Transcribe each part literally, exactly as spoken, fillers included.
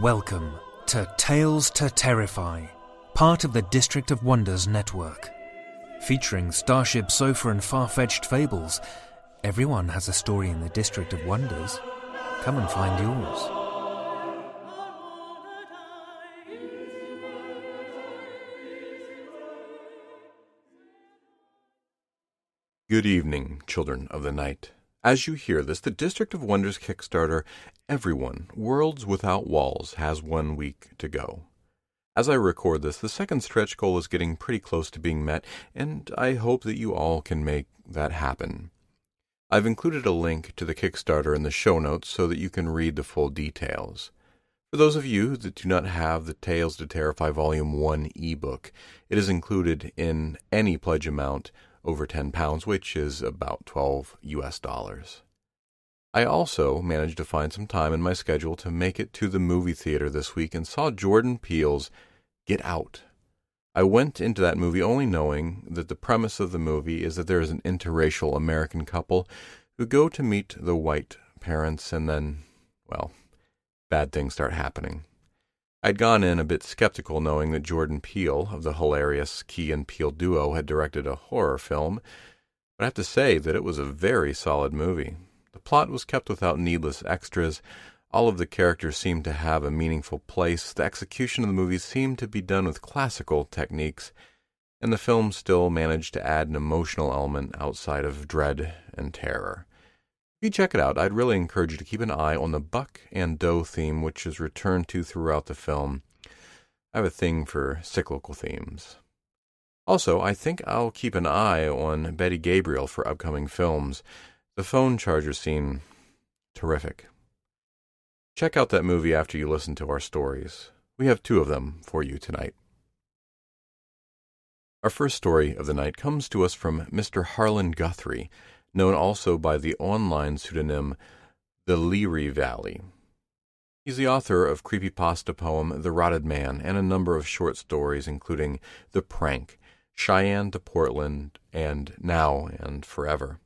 Welcome to Tales to Terrify, part of the District of Wonders Network. Featuring Starship Sofa and Far-Fetched Fables, everyone has a story in the District of Wonders. Come and find yours. Good evening, children of the night. As you hear this, the District of Wonders Kickstarter, Everyone, Worlds Without Walls, has one week to go. As I record this, the second stretch goal is getting pretty close to being met, and I hope that you all can make that happen. I've included a link to the Kickstarter in the show notes so that you can read the full details. For those of you that do not have the Tales to Terrify Volume one ebook, it is included in any pledge amount over ten pounds, which is about twelve U S dollars. I also managed to find some time in my schedule to make it to the movie theater this week and saw Jordan Peele's Get Out. I went into that movie only knowing that the premise of the movie is that there is an interracial American couple who go to meet the white parents, and then, well, bad things start happening. I'd gone in a bit skeptical, knowing that Jordan Peele of the hilarious Key and Peele duo had directed a horror film, but I have to say that it was a very solid movie. The plot was kept without needless extras, all of the characters seemed to have a meaningful place, the execution of the movie seemed to be done with classical techniques, and the film still managed to add an emotional element outside of dread and terror. If you check it out, I'd really encourage you to keep an eye on the buck and doe theme, which is returned to throughout the film. I have a thing for cyclical themes. Also, I think I'll keep an eye on Betty Gabriel for upcoming films. The phone charger scene, terrific. Check out that movie after you listen to our stories. We have two of them for you tonight. Our first story of the night comes to us from Mister Harlan Guthrie, known also by the online pseudonym The Liri Valley. He's the author of creepypasta poem The Rotted Man and a number of short stories, including The Prank, Cheyenne to Portland, and Now and Forever.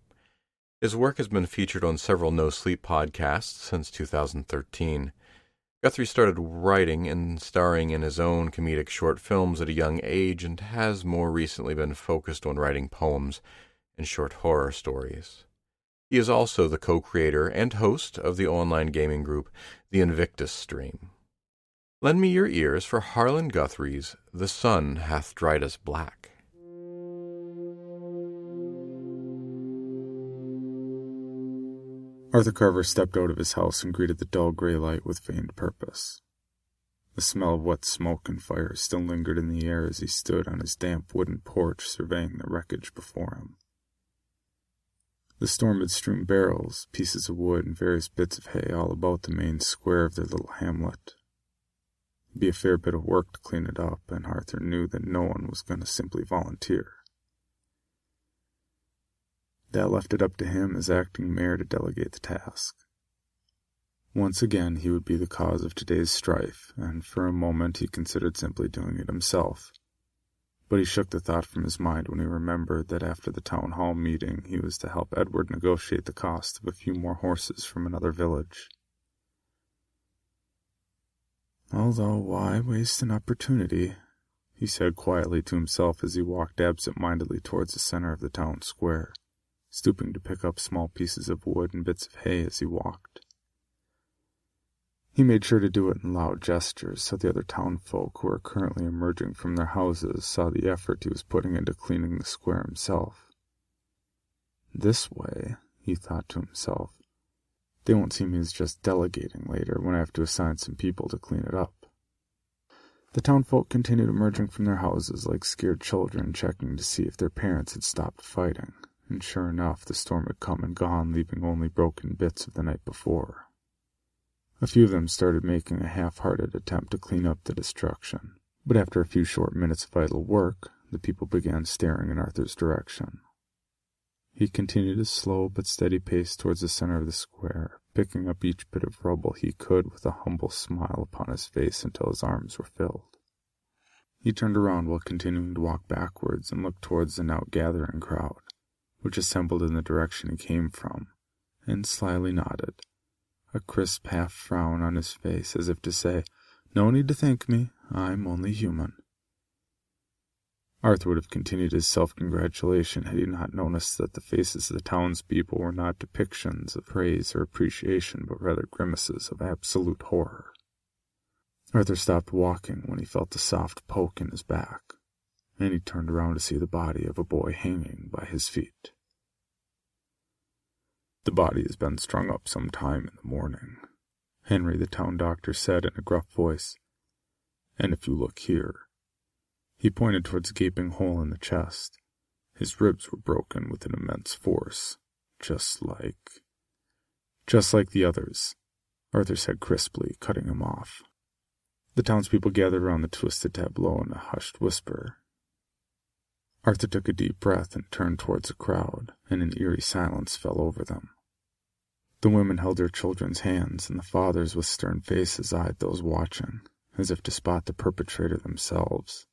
His work has been featured on several No Sleep podcasts since two thousand thirteen. Guthrie started writing and starring in his own comedic short films at a young age and has more recently been focused on writing poems and short horror stories. He is also the co-creator and host of the online gaming group The Invictus Stream. Lend me your ears for Harlan Guthrie's The Sun Hath Dried Us Black. Arthur Carver stepped out of his house and greeted the dull gray light with feigned purpose. The smell of wet smoke and fire still lingered in the air as he stood on his damp wooden porch surveying the wreckage before him. The storm had strewn barrels, pieces of wood, and various bits of hay all about the main square of their little hamlet. It'd be a fair bit of work to clean it up, and Arthur knew that no one was going to simply volunteer. That left it up to him as acting mayor to delegate the task. Once again he would be the cause of today's strife, and for a moment he considered simply doing it himself. But he shook the thought from his mind when he remembered that after the town hall meeting he was to help Edward negotiate the cost of a few more horses from another village. "Although why waste an opportunity?" he said quietly to himself as he walked absent-mindedly towards the center of the town square, stooping to pick up small pieces of wood and bits of hay as he walked. He made sure to do it in loud gestures, so the other townfolk who were currently emerging from their houses saw the effort he was putting into cleaning the square himself. "This way," he thought to himself, "they won't see me as just delegating later when I have to assign some people to clean it up." The townfolk continued emerging from their houses like scared children checking to see if their parents had stopped fighting, and sure enough the storm had come and gone, leaving only broken bits of the night before. A few of them started making a half-hearted attempt to clean up the destruction, but after a few short minutes of idle work, the people began staring in Arthur's direction. He continued his slow but steady pace towards the center of the square, picking up each bit of rubble he could with a humble smile upon his face until his arms were filled. He turned around while continuing to walk backwards and looked towards the now-gathering crowd, which assembled in the direction he came from, and slyly nodded, a crisp half-frown on his face as if to say, "No need to thank me, I'm only human." Arthur would have continued his self-congratulation had he not noticed that the faces of the townspeople were not depictions of praise or appreciation, but rather grimaces of absolute horror. Arthur stopped walking when he felt a soft poke in his back, and he turned around to see the body of a boy hanging by his feet. The body has been strung up some time in the morning, Henry the town doctor said in a gruff voice, "and if you look here," he pointed towards a gaping hole in the chest. "His ribs were broken with an immense force, just like... just like the others," Arthur said crisply, cutting him off. The townspeople gathered around the twisted tableau in a hushed whisper. Arthur took a deep breath and turned towards the crowd, and an eerie silence fell over them. The women held their children's hands, and the fathers with stern faces eyed those watching, as if to spot the perpetrator themselves.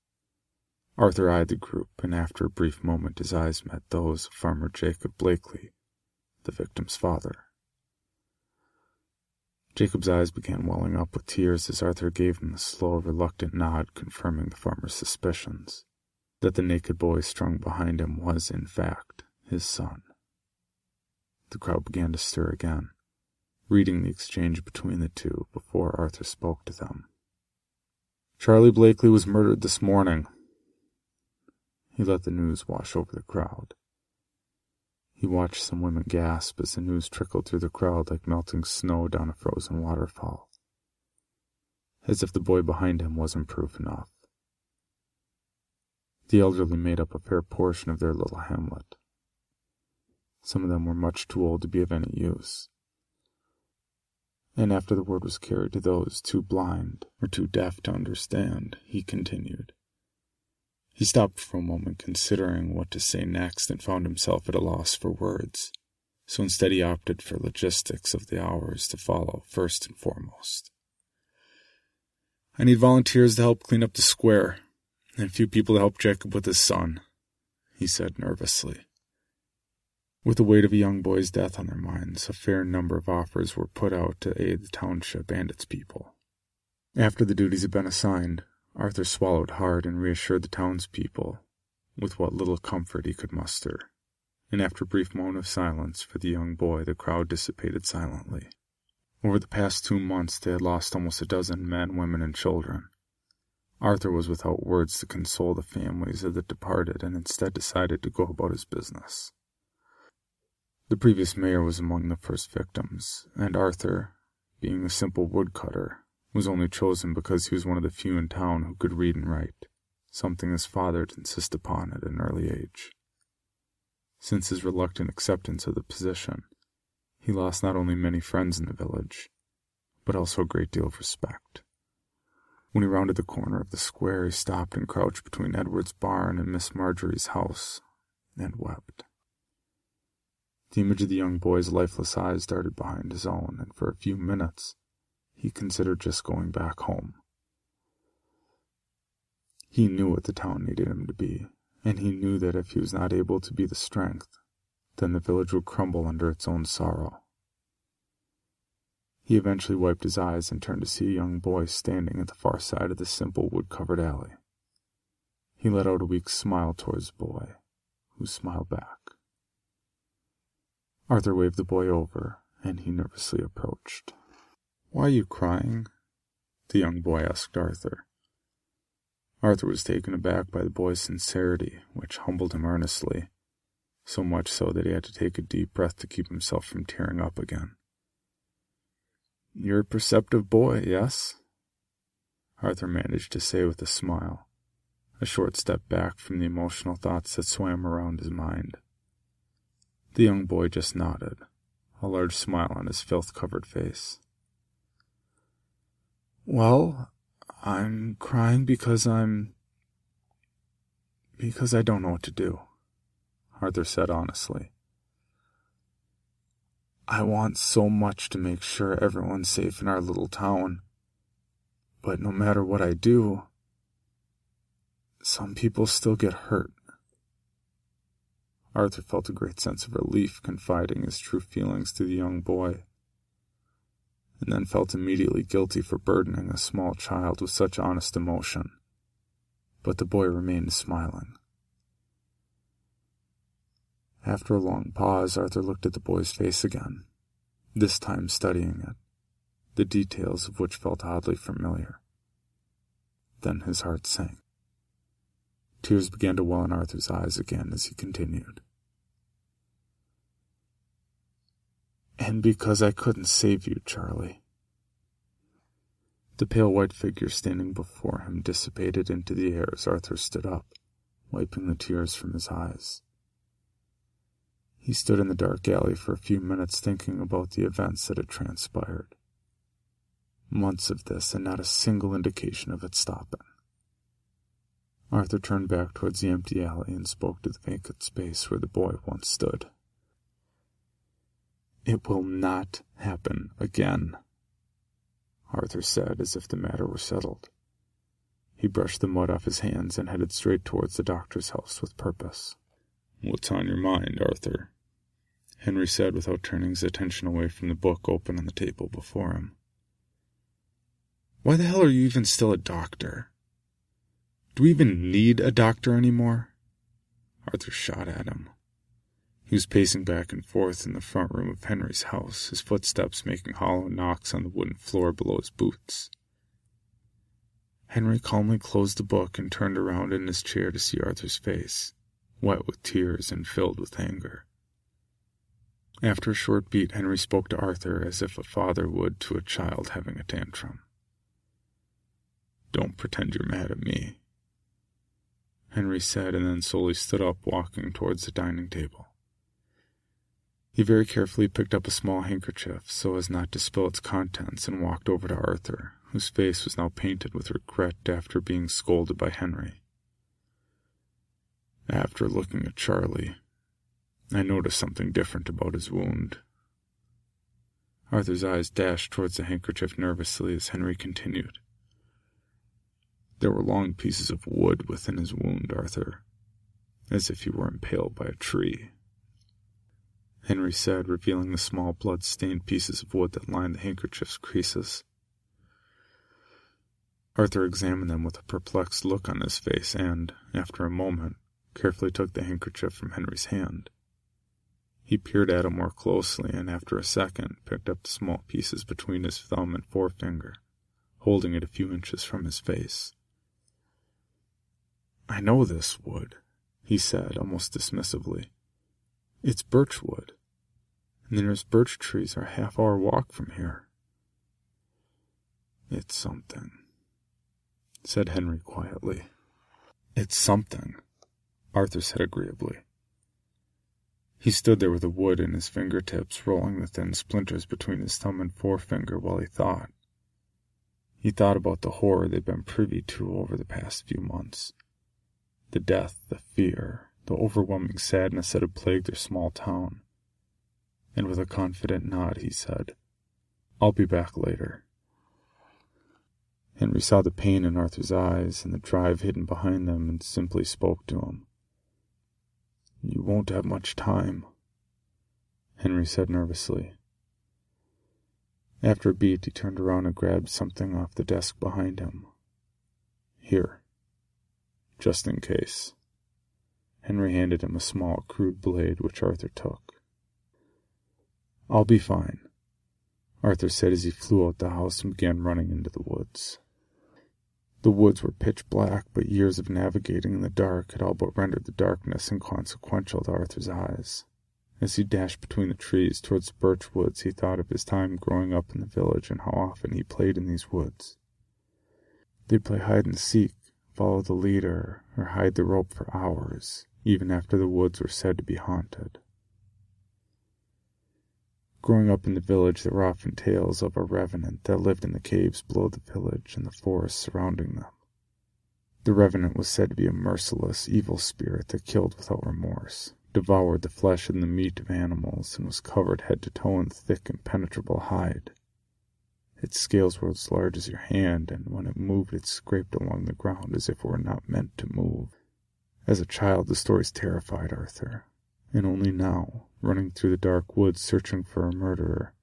Arthur eyed the group, and after a brief moment his eyes met those of Farmer Jacob Blakely, the victim's father. Jacob's eyes began welling up with tears as Arthur gave him the slow, reluctant nod confirming the farmer's suspicions, that the naked boy strung behind him was, in fact, his son. The crowd began to stir again, reading the exchange between the two before Arthur spoke to them. "Charlie Blakely was murdered this morning." He let the news wash over the crowd. He watched some women gasp as the news trickled through the crowd like melting snow down a frozen waterfall, as if the boy behind him wasn't proof enough. The elderly made up a fair portion of their little hamlet. Some of them were much too old to be of any use, and after the word was carried to those too blind or too deaf to understand, he continued. He stopped for a moment considering what to say next and found himself at a loss for words, so instead he opted for logistics of the hours to follow first and foremost. "I need volunteers to help clean up the square, and a few people to help Jacob with his son," he said nervously. With the weight of a young boy's death on their minds, a fair number of offers were put out to aid the township and its people. After the duties had been assigned, Arthur swallowed hard and reassured the townspeople with what little comfort he could muster, and after a brief moment of silence for the young boy the crowd dissipated silently. Over the past two months they had lost almost a dozen men, women, and children. Arthur was without words to console the families of the departed and instead decided to go about his business. The previous mayor was among the first victims, and Arthur, being a simple woodcutter, was only chosen because he was one of the few in town who could read and write, something his father had insisted upon at an early age. Since his reluctant acceptance of the position, he lost not only many friends in the village, but also a great deal of respect. When he rounded the corner of the square, he stopped and crouched between Edward's barn and Miss Marjorie's house, and wept. The image of the young boy's lifeless eyes darted behind his own, and for a few minutes he considered just going back home. He knew what the town needed him to be, and he knew that if he was not able to be the strength, then the village would crumble under its own sorrow. He eventually wiped his eyes and turned to see a young boy standing at the far side of the simple wood-covered alley. He let out a weak smile towards the boy, who smiled back. Arthur waved the boy over, and he nervously approached. "Why are you crying?" the young boy asked Arthur. Arthur was taken aback by the boy's sincerity, which humbled him earnestly, so much so that he had to take a deep breath to keep himself from tearing up again. "You're a perceptive boy, yes?" Arthur managed to say with a smile, a short step back from the emotional thoughts that swam around his mind. The young boy just nodded, a large smile on his filth-covered face. "Well, I'm crying because I'm... because I don't know what to do," Arthur said honestly. "I want so much to make sure everyone's safe in our little town, but no matter what I do, some people still get hurt." Arthur felt a great sense of relief confiding his true feelings to the young boy, and then felt immediately guilty for burdening a small child with such honest emotion. But the boy remained smiling. After a long pause, Arthur looked at the boy's face again, this time studying it, the details of which felt oddly familiar. Then his heart sank. Tears began to well in Arthur's eyes again as he continued. "And because I couldn't save you, Charlie." The pale white figure standing before him dissipated into the air as Arthur stood up, wiping the tears from his eyes. He stood in the dark alley for a few minutes thinking about the events that had transpired. Months of this and not a single indication of it stopping. Arthur turned back towards the empty alley and spoke to the vacant space where the boy once stood. "It will not happen again," Arthur said, as if the matter were settled. He brushed the mud off his hands and headed straight towards the doctor's house with purpose. "What's on your mind, Arthur?" Henry said without turning his attention away from the book open on the table before him. "Why the hell are you even still a doctor? Do we even need a doctor anymore?" Arthur shot at him. He was pacing back and forth in the front room of Henry's house, his footsteps making hollow knocks on the wooden floor below his boots. Henry calmly closed the book and turned around in his chair to see Arthur's face, wet with tears and filled with anger. After a short beat, Henry spoke to Arthur as if a father would to a child having a tantrum. "Don't pretend you're mad at me," Henry said, and then slowly stood up, walking towards the dining table. He very carefully picked up a small handkerchief so as not to spill its contents and walked over to Arthur, whose face was now painted with regret after being scolded by Henry. "After looking at Charlie, I noticed something different about his wound." Arthur's eyes dashed towards the handkerchief nervously as Henry continued. "There were long pieces of wood within his wound, Arthur, as if he were impaled by a tree," Henry said, revealing the small blood-stained pieces of wood that lined the handkerchief's creases. Arthur examined them with a perplexed look on his face and, after a moment, carefully took the handkerchief from Henry's hand. He peered at it more closely and, after a second, picked up the small pieces between his thumb and forefinger, holding it a few inches from his face. "I know this wood," he said, almost dismissively. "It's birch wood, and the nearest birch trees are a half-hour walk from here." "It's something," said Henry quietly. "It's something," Arthur said agreeably. He stood there with the wood in his fingertips, rolling the thin splinters between his thumb and forefinger while he thought. He thought about the horror they'd been privy to over the past few months. The death, the fear, the overwhelming sadness that had plagued their small town, and with a confident nod he said, "I'll be back later." Henry saw the pain in Arthur's eyes and the drive hidden behind them and simply spoke to him. "You won't have much time," Henry said nervously. After a beat, he turned around and grabbed something off the desk behind him. "Here. Just in case." Henry handed him a small, crude blade, which Arthur took. "I'll be fine," Arthur said as he flew out the house and began running into the woods. The woods were pitch black, but years of navigating in the dark had all but rendered the darkness inconsequential to Arthur's eyes. As he dashed between the trees towards the birch woods, he thought of his time growing up in the village and how often he played in these woods. They'd play hide-and-seek, follow the leader, or hide the rope for hours, even after the woods were said to be haunted. Growing up in the village, there were often tales of a revenant that lived in the caves below the village and the forests surrounding them. The revenant was said to be a merciless, evil spirit that killed without remorse, devoured the flesh and the meat of animals, and was covered head to toe in thick, impenetrable hide. Its scales were as large as your hand, and when it moved it scraped along the ground as if it were not meant to move. As a child, the stories terrified Arthur, and only now, running through the dark woods searching for a murderer,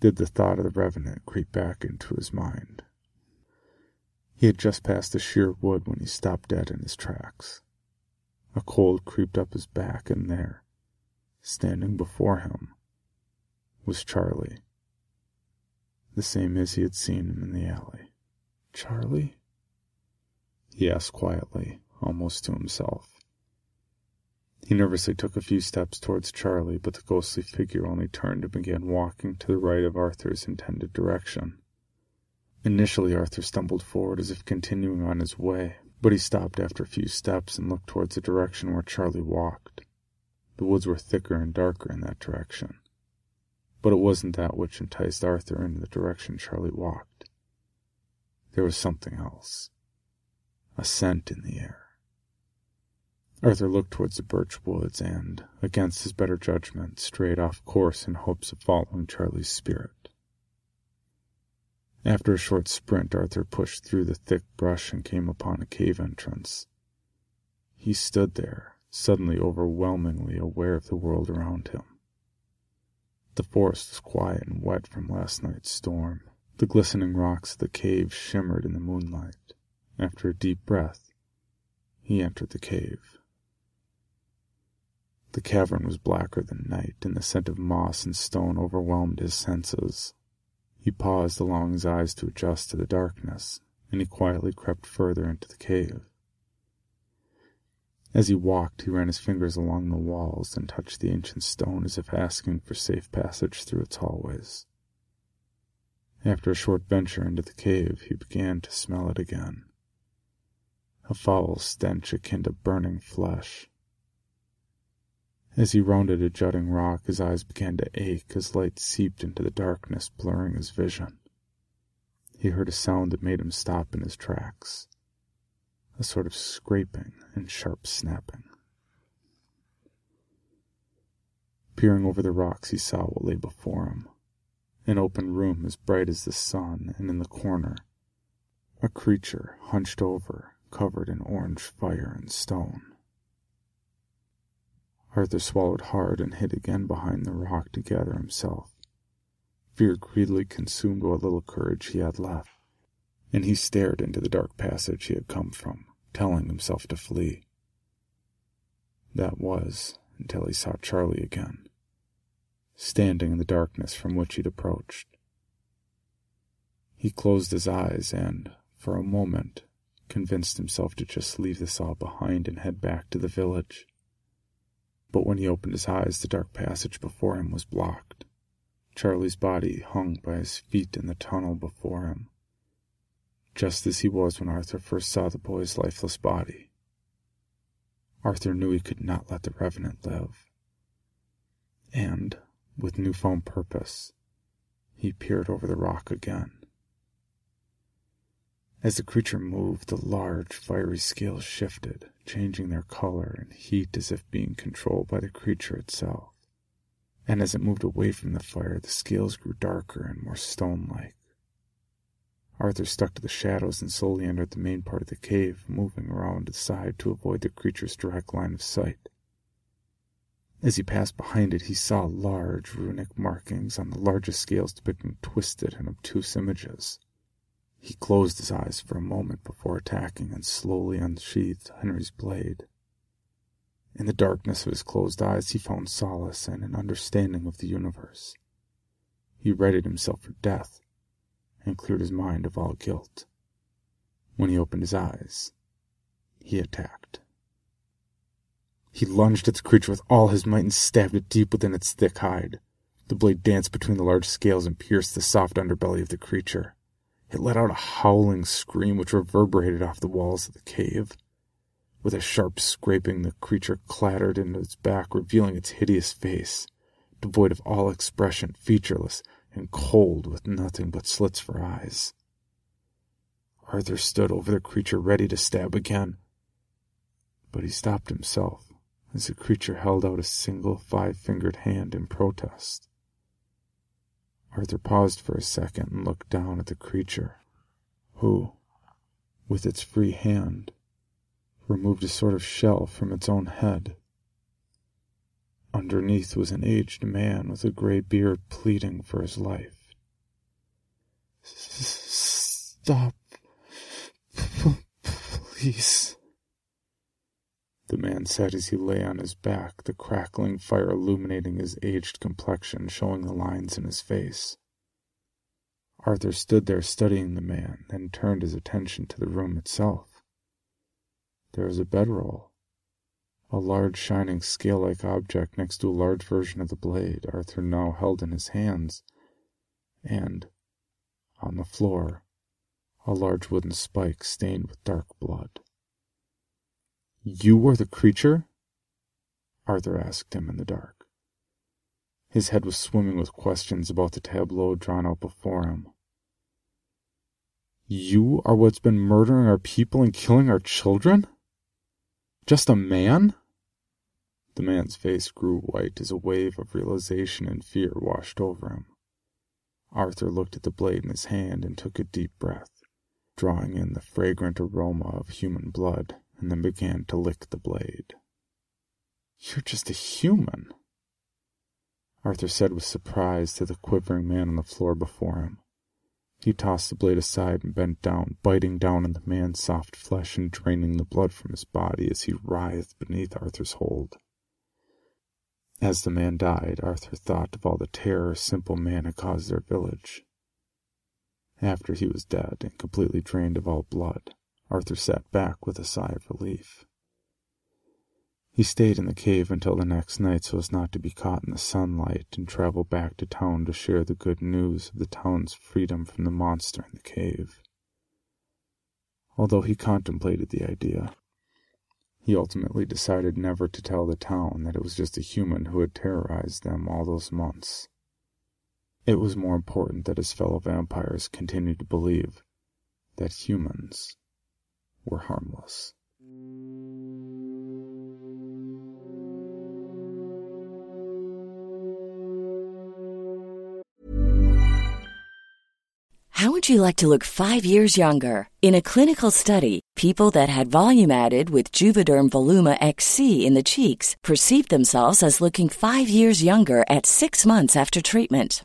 did the thought of the revenant creep back into his mind. He had just passed the sheer wood when he stopped dead in his tracks. A cold crept up his back, and there, standing before him, was Charlie, the same as he had seen him in the alley. "Charlie?" he asked quietly, almost to himself. He nervously took a few steps towards Charlie, but the ghostly figure only turned and began walking to the right of Arthur's intended direction. Initially, Arthur stumbled forward as if continuing on his way, but he stopped after a few steps and looked towards the direction where Charlie walked. The woods were thicker and darker in that direction, but it wasn't that which enticed Arthur into the direction Charlie walked. There was something else, a scent in the air. Arthur looked towards the birch woods and, against his better judgment, strayed off course in hopes of following Charlie's spirit. After a short sprint, Arthur pushed through the thick brush and came upon a cave entrance. He stood there, suddenly overwhelmingly aware of the world around him. The forest was quiet and wet from last night's storm. The glistening rocks of the cave shimmered in the moonlight. After a deep breath, he entered the cave. The cavern was blacker than night, and the scent of moss and stone overwhelmed his senses. He paused, allowing his eyes to adjust to the darkness, and he quietly crept further into the cave. As he walked, he ran his fingers along the walls and touched the ancient stone as if asking for safe passage through its hallways. After a short venture into the cave, he began to smell it again, a foul stench akin to burning flesh. As he rounded a jutting rock, his eyes began to ache as light seeped into the darkness, blurring his vision. He heard a sound that made him stop in his tracks, a sort of scraping and sharp snapping. Peering over the rocks, he saw what lay before him, an open room as bright as the sun, and in the corner, a creature hunched over, covered in orange fire and stone. Arthur swallowed hard and hid again behind the rock to gather himself. Fear greedily consumed what little courage he had left, and he stared into the dark passage he had come from, telling himself to flee. That was until he saw Charlie again, standing in the darkness from which he'd approached. He closed his eyes and, for a moment, convinced himself to just leave this all behind and head back to the village. But when he opened his eyes, the dark passage before him was blocked. Charlie's body hung by his feet in the tunnel before him, just as he was when Arthur first saw the boy's lifeless body. Arthur knew he could not let the revenant live. And, with newfound purpose, he peered over the rock again. As the creature moved, the large, fiery scales shifted, changing their color and heat as if being controlled by the creature itself. and as it moved away from the fire, the scales grew darker and more stone-like. Arthur stuck to the shadows and slowly entered the main part of the cave, moving around to the side to avoid the creature's direct line of sight. As he passed behind it, he saw large runic markings on the largest scales depicting twisted and obtuse images. He closed his eyes for a moment before attacking and slowly unsheathed Henry's blade. In the darkness of his closed eyes, he found solace and an understanding of the universe. He readied himself for death and cleared his mind of all guilt. When he opened his eyes, he attacked. He lunged at the creature with all his might and stabbed it deep within its thick hide. The blade danced between the large scales and pierced the soft underbelly of the creature. It let out a howling scream which reverberated off the walls of the cave. With a sharp scraping, the creature clattered into its back, revealing its hideous face, devoid of all expression, featureless, and cold with nothing but slits for eyes. Arthur stood over the creature, ready to stab again, but he stopped himself as the creature held out a single five-fingered hand in protest. Arthur paused for a second and looked down at the creature, who, with its free hand, removed a sort of shell from its own head. Underneath was an aged man with a gray beard pleading for his life. "Stop, please," the man said as he lay on his back, the crackling fire illuminating his aged complexion, showing the lines in his face. Arthur stood there studying the man, then turned his attention to the room itself. There was a bedroll, a large shining scale-like object next to a large version of the blade Arthur now held in his hands, and, on the floor, a large wooden spike stained with dark blood. "You are the creature?" Arthur asked him in the dark. His head was swimming with questions about the tableau drawn out before him. "You are what's been murdering our people and killing our children? Just a man?" The man's face grew white as a wave of realization and fear washed over him. Arthur looked at the blade in his hand and took a deep breath, drawing in the fragrant aroma of human blood, and then began to lick the blade. "You're just a human," Arthur said with surprise to the quivering man on the floor before him. He tossed the blade aside and bent down, biting down on the man's soft flesh and draining the blood from his body as he writhed beneath Arthur's hold. As the man died, Arthur thought of all the terror simple man had caused their village. After he was dead and completely drained of all blood, Arthur sat back with a sigh of relief. He stayed in the cave until the next night so as not to be caught in the sunlight and travel back to town to share the good news of the town's freedom from the monster in the cave. Although he contemplated the idea, he ultimately decided never to tell the town that it was just a human who had terrorized them all those months. It was more important that his fellow vampires continued to believe that humans were harmless. How would you like to look five years younger? In a clinical study, people that had volume added with Juvederm Voluma X C in the cheeks perceived themselves as looking five years younger at six months after treatment.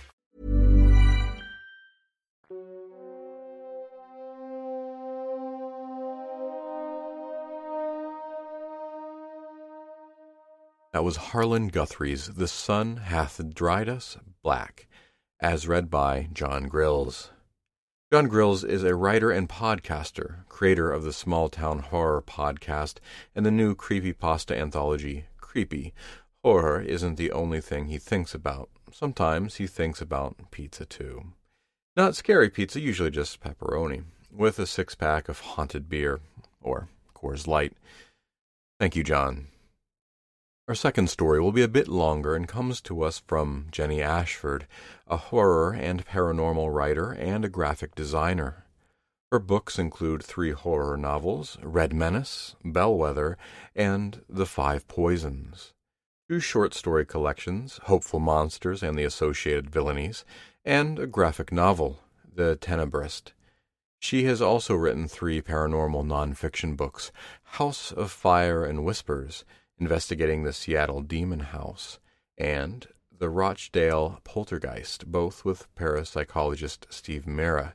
That was Harlan Guthrie's The Sun Hath Dried Us Black, as read by Jon Grilz. Jon Grilz is a writer and podcaster, creator of the Small Town Horror podcast and the new creepypasta anthology, Creepy. Horror isn't the only thing he thinks about. Sometimes he thinks about pizza, too. Not scary pizza, usually just pepperoni, with a six-pack of haunted beer, or Coors Light. Thank you, Jon. Our second story will be a bit longer and comes to us from Jenny Ashford, a horror and paranormal writer and a graphic designer. Her books include three horror novels, Red Menace, Bellwether, and The Five Poisons. Two short story collections, Hopeful Monsters and the Associated Villainies, and a graphic novel, The Tenebrist. She has also written three paranormal nonfiction books, House of Fire and Whispers, investigating the Seattle Demon House, and The Rochdale Poltergeist, both with parapsychologist Steve Mera,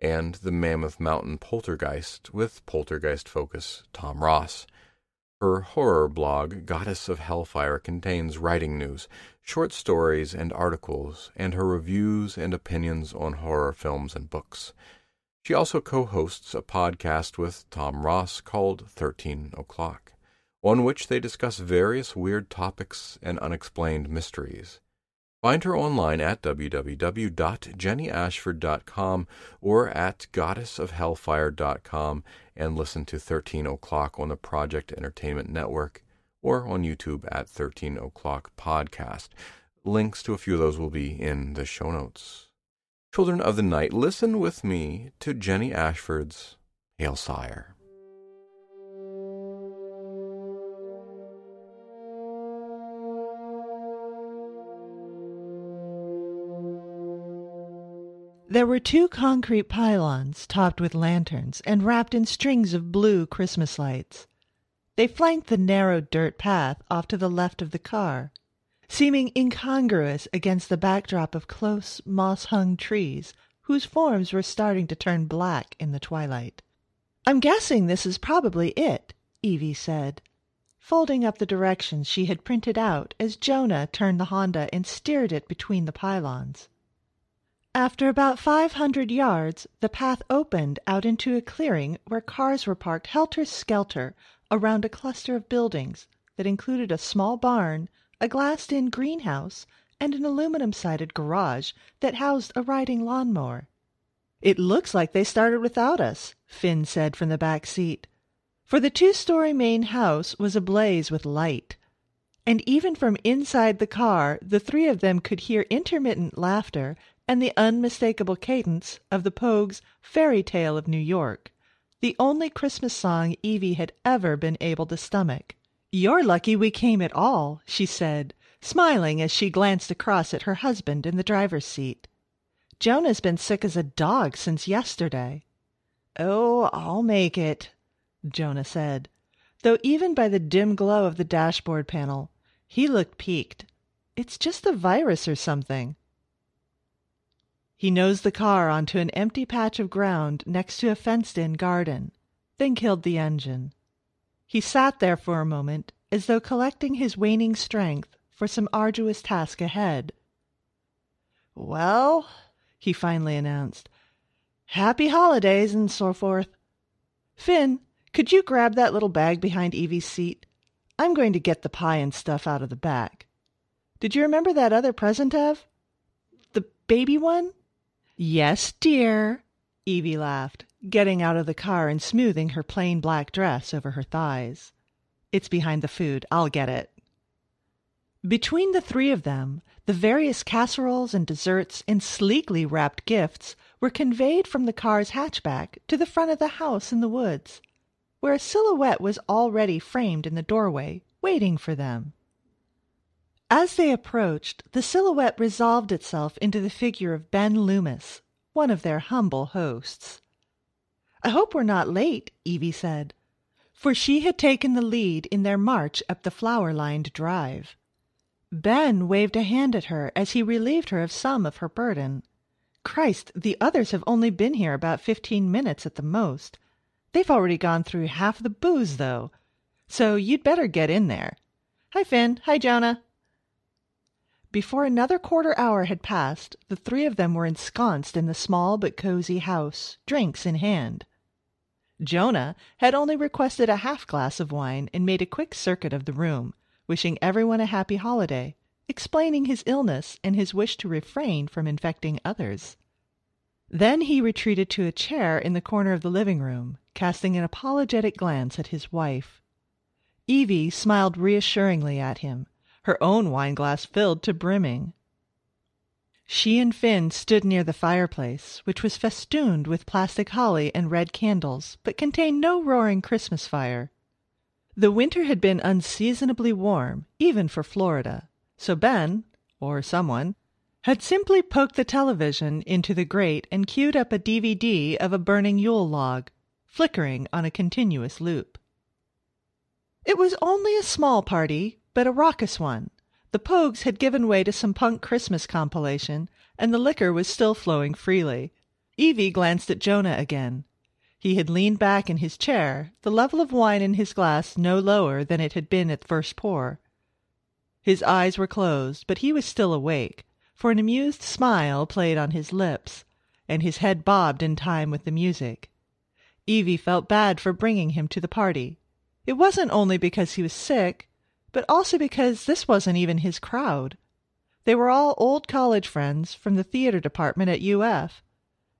and The Mammoth Mountain Poltergeist with poltergeist focus Tom Ross. Her horror blog, Goddess of Hellfire, contains writing news, short stories and articles, and her reviews and opinions on horror films and books. She also co-hosts a podcast with Tom Ross called thirteen O'Clock. On which they discuss various weird topics and unexplained mysteries. Find her online at w w w dot jenny ashford dot com or at goddess of hellfire dot com and listen to thirteen O'Clock on the Project Entertainment Network or on YouTube at thirteen O'Clock Podcast. Links to a few of those will be in the show notes. Children of the Night, listen with me to Jenny Ashford's Pale Sire. There were two concrete pylons topped with lanterns and wrapped in strings of blue Christmas lights. They flanked the narrow dirt path off to the left of the car, seeming incongruous against the backdrop of close, moss-hung trees whose forms were starting to turn black in the twilight. "I'm guessing this is probably it," Evie said, folding up the directions she had printed out as Jonah turned the Honda and steered it between the pylons. After about five hundred yards, the path opened out into a clearing where cars were parked helter-skelter around a cluster of buildings that included a small barn, a glassed-in greenhouse, and an aluminum-sided garage that housed a riding lawnmower. "It looks like they started without us," Finn said from the back seat, for the two-story main house was ablaze with light, and even from inside the car the three of them could hear intermittent laughter and the unmistakable cadence of the Pogues' Fairy Tale of New York, the only Christmas song Evie had ever been able to stomach. "You're lucky we came at all," she said, smiling as she glanced across at her husband in the driver's seat. "Jonah's been sick as a dog since yesterday." "Oh, I'll make it," Jonah said, though even by the dim glow of the dashboard panel, he looked peaked. "It's just a virus or something." He nosed the car onto an empty patch of ground next to a fenced-in garden, then killed the engine. He sat there for a moment, as though collecting his waning strength for some arduous task ahead. "Well," he finally announced, "happy holidays and so forth. Finn, could you grab that little bag behind Evie's seat? I'm going to get the pie and stuff out of the back. Did you remember that other present, Ev? The baby one?" "Yes, dear," Evie laughed, getting out of the car and smoothing her plain black dress over her thighs. "It's behind the food. I'll get it." Between the three of them, the various casseroles and desserts and sleekly wrapped gifts were conveyed from the car's hatchback to the front of the house in the woods, where a silhouette was already framed in the doorway, waiting for them. As they approached, the silhouette resolved itself into the figure of Ben Loomis, one of their humble hosts. "I hope we're not late," Evie said, for she had taken the lead in their march up the flower-lined drive. Ben waved a hand at her as he relieved her of some of her burden. "Christ, the others have only been here about fifteen minutes at the most. They've already gone through half the booze, though, so you'd better get in there. Hi, Finn. Hi, Jonah." Before another quarter hour had passed, the three of them were ensconced in the small but cozy house, drinks in hand. Jonah had only requested a half-glass of wine and made a quick circuit of the room, wishing everyone a happy holiday, explaining his illness and his wish to refrain from infecting others. Then he retreated to a chair in the corner of the living room, casting an apologetic glance at his wife. Evie smiled reassuringly at him, her own wineglass filled to brimming. She and Finn stood near the fireplace, which was festooned with plastic holly and red candles, but contained no roaring Christmas fire. The winter had been unseasonably warm, even for Florida, so Ben, or someone, had simply poked the television into the grate and queued up a D V D of a burning Yule log, flickering on a continuous loop. It was only a small party, but a raucous one. The Pogues had given way to some punk Christmas compilation, and the liquor was still flowing freely. Evie glanced at Jonah again. He had leaned back in his chair, the level of wine in his glass no lower than it had been at first pour. His eyes were closed, but he was still awake, for an amused smile played on his lips, and his head bobbed in time with the music. Evie felt bad for bringing him to the party. It wasn't only because he was sick, but also because this wasn't even his crowd. They were all old college friends from the theater department at U F,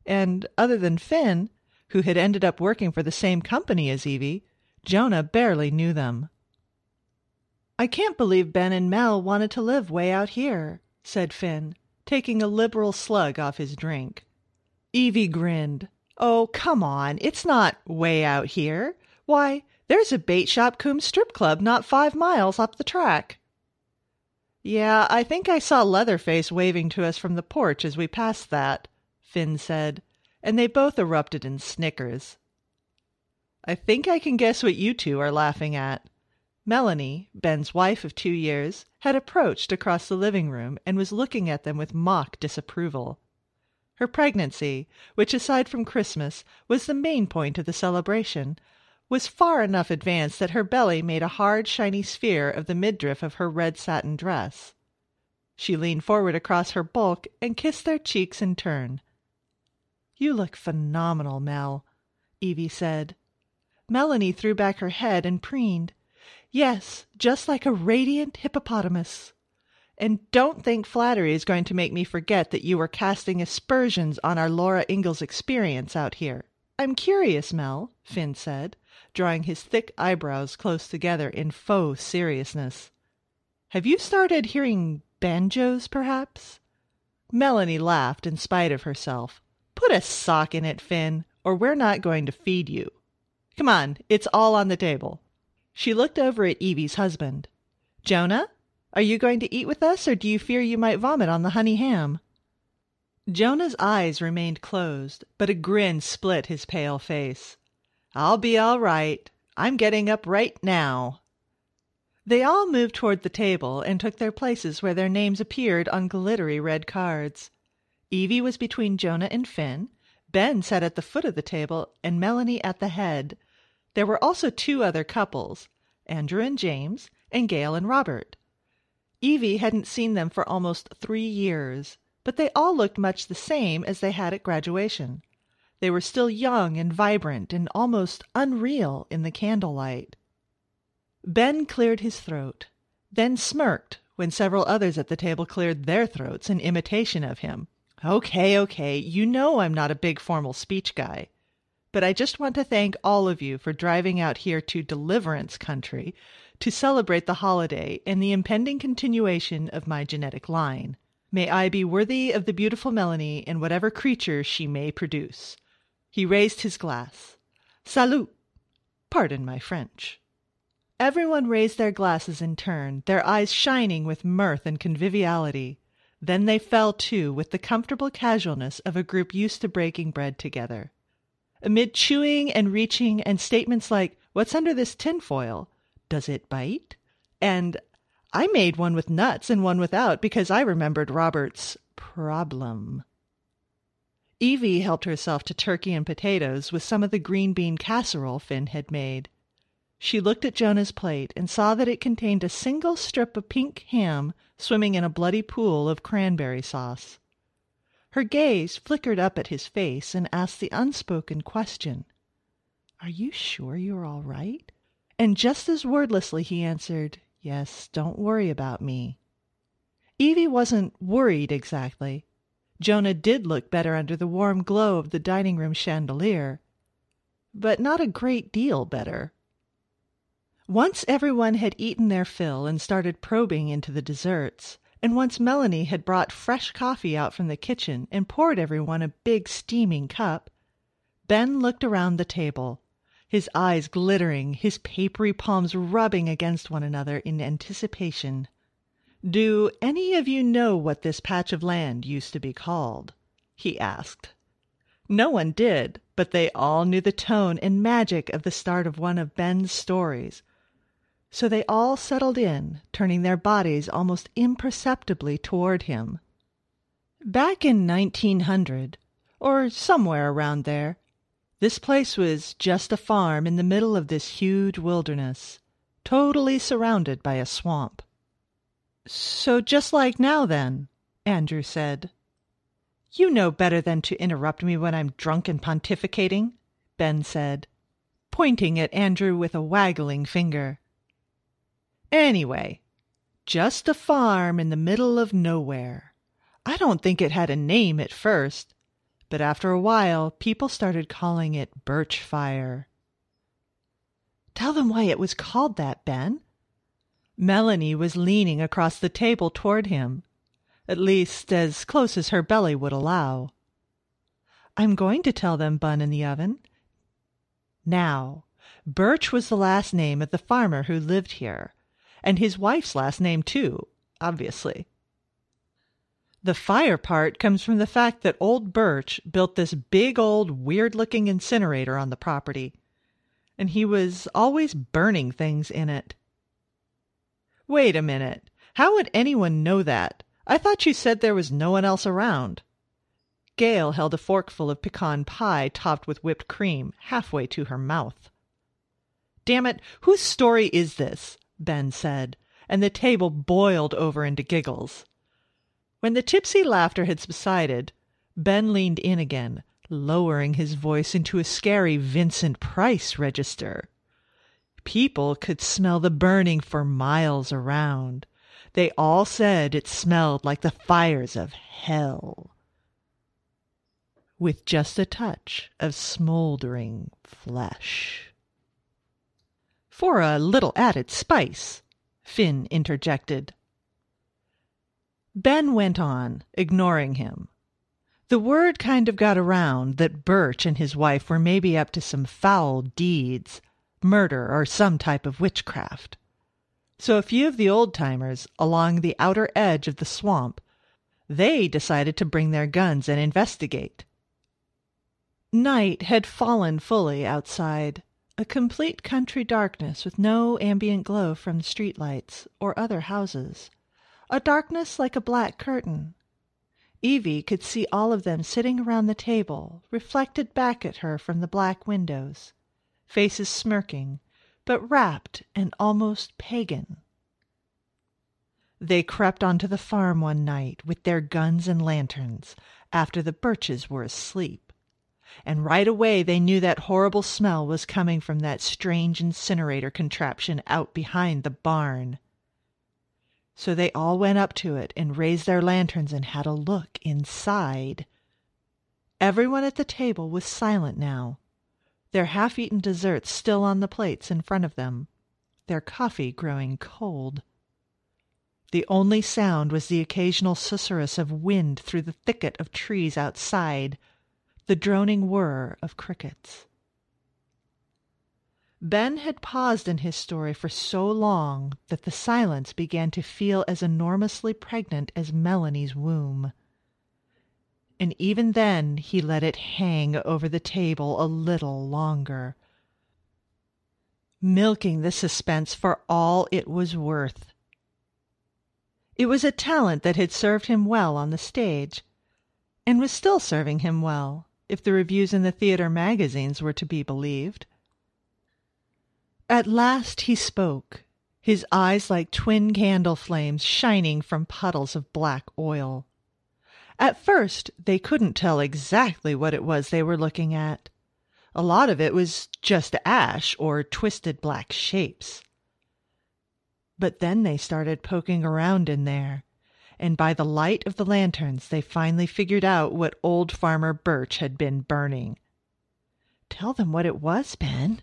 and other than Finn, who had ended up working for the same company as Evie, Jonah barely knew them. "I can't believe Ben and Mel wanted to live way out here," said Finn, taking a liberal slug off his drink. Evie grinned. "Oh, come on, it's not way out here. Why, there's a Bait Shop Coombe strip club not five miles up the track." "Yeah, I think I saw Leatherface waving to us from the porch as we passed that," Finn said, and they both erupted in snickers. "I think I can guess what you two are laughing at." Melanie, Ben's wife of two years, had approached across the living room and was looking at them with mock disapproval. Her pregnancy, which aside from Christmas was the main point of the celebration, was far enough advanced that her belly made a hard, shiny sphere of the midriff of her red satin dress. She leaned forward across her bulk and kissed their cheeks in turn. "You look phenomenal, Mel," Evie said. Melanie threw back her head and preened. "Yes, just like a radiant hippopotamus. And don't think flattery is going to make me forget that you were casting aspersions on our Laura Ingalls experience out here. I'm curious, Mel," Finn said, drawing his thick eyebrows close together in faux seriousness. "Have you started hearing banjos, perhaps?" Melanie laughed in spite of herself. "Put a sock in it, Finn, or we're not going to feed you. Come on, it's all on the table." She looked over at Evie's husband. "Jonah, Are you going to eat with us, or do you fear you might vomit on the honey ham?" Jonah's eyes remained closed, but a grin split his pale face. "I'll be all right. I'm getting up right now." They all moved toward the table and took their places where their names appeared on glittery red cards. Evie was between Jonah and Finn, Ben sat at the foot of the table, and Melanie at the head. There were also two other couples, Andrew and James, and Gail and Robert. Evie hadn't seen them for almost three years, but they all looked much the same as they had at graduation. They were still young and vibrant and almost unreal in the candlelight. Ben cleared his throat, then smirked when several others at the table cleared their throats in imitation of him. "Okay, okay, you know I'm not a big formal speech guy, but I just want to thank all of you for driving out here to Deliverance Country to celebrate the holiday and the impending continuation of my genetic line. May I be worthy of the beautiful Melanie and whatever creature she may produce." He raised his glass. "Salut! Pardon my French." Everyone raised their glasses in turn, their eyes shining with mirth and conviviality. Then they fell to with the comfortable casualness of a group used to breaking bread together. Amid chewing and reaching and statements like, "What's under this tinfoil? Does it bite?" and "I made one with nuts and one without because I remembered Robert's problem." Evie helped herself to turkey and potatoes with some of the green bean casserole Finn had made. She looked at Jonah's plate and saw that it contained a single strip of pink ham swimming in a bloody pool of cranberry sauce. Her gaze flickered up at his face and asked the unspoken question, "Are you sure you're all right?" And just as wordlessly he answered, "Yes, don't worry about me." Evie wasn't worried exactly. Jonah did look better under the warm glow of the dining-room chandelier, but not a great deal better. Once everyone had eaten their fill and started probing into the desserts, and once Melanie had brought fresh coffee out from the kitchen and poured everyone a big steaming cup, Ben looked around the table, his eyes glittering, his papery palms rubbing against one another in anticipation. "Do any of you know what this patch of land used to be called?" he asked. No one did, but they all knew the tone and magic of the start of one of Ben's stories. So they all settled in, turning their bodies almost imperceptibly toward him. Back in nineteen hundred, or somewhere around there, this place was just a farm in the middle of this huge wilderness, totally surrounded by a swamp. "So just like now, then," Andrew said. "You know better than to interrupt me when I'm drunk and pontificating," Ben said, pointing at Andrew with a waggling finger. "Anyway, just a farm in the middle of nowhere. I don't think it had a name at first, but after a while people started calling it Birchfire." "Tell them why it was called that, Ben." Melanie was leaning across the table toward him, at least as close as her belly would allow. "I'm going to tell them, Bun in the Oven. Now, Birch was the last name of the farmer who lived here, and his wife's last name, too, obviously. The fire part comes from the fact that old Birch built this big old weird-looking incinerator on the property, and he was always burning things in it." "Wait a minute. How would anyone know that? I thought you said there was no one else around." Gail held a forkful of pecan pie topped with whipped cream halfway to her mouth. "Damn it, whose story is this?" Ben said, and the table boiled over into giggles. When the tipsy laughter had subsided, Ben leaned in again, lowering his voice into a scary Vincent Price register. People could smell the burning for miles around. They all said it smelled like the fires of hell, with just a touch of smoldering flesh. "For a little added spice," Finn interjected. Ben went on, ignoring him. The word kind of got around that Birch and his wife were maybe up to some foul deeds, murder or some type of witchcraft. So a few of the old-timers along the outer edge of the swamp, they decided to bring their guns and investigate. Night had fallen fully outside, a complete country darkness with no ambient glow from the streetlights or other houses, a darkness like a black curtain. Evie could see all of them sitting around the table, reflected back at her from the black windows, faces smirking, but rapt and almost pagan. They crept onto the farm one night with their guns and lanterns, after the birches were asleep, and right away they knew that horrible smell was coming from that strange incinerator contraption out behind the barn. So they all went up to it and raised their lanterns and had a look inside. Everyone at the table was silent now, their half-eaten desserts still on the plates in front of them, their coffee growing cold. The only sound was the occasional susurrus of wind through the thicket of trees outside, the droning whir of crickets. Ben had paused in his story for so long that the silence began to feel as enormously pregnant as Melanie's womb. And even then he let it hang over the table a little longer, milking the suspense for all it was worth. It was a talent that had served him well on the stage, and was still serving him well, if the reviews in the theater magazines were to be believed. At last he spoke, his eyes like twin candle flames shining from puddles of black oil. At first, they couldn't tell exactly what it was they were looking at. A lot of it was just ash or twisted black shapes. But then they started poking around in there, and by the light of the lanterns they finally figured out what old Farmer Birch had been burning. Tell them what it was, Ben.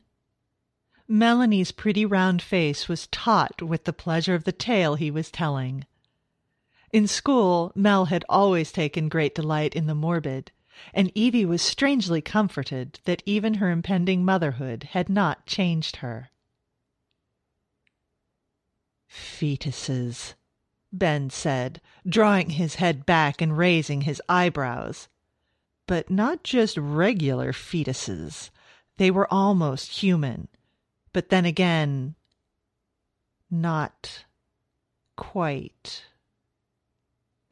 Melanie's pretty round face was taut with the pleasure of the tale he was telling. In school, Mel had always taken great delight in the morbid, and Evie was strangely comforted that even her impending motherhood had not changed her. "Fetuses," Ben said, drawing his head back and raising his eyebrows. But not just regular fetuses. They were almost human. But then again, not quite.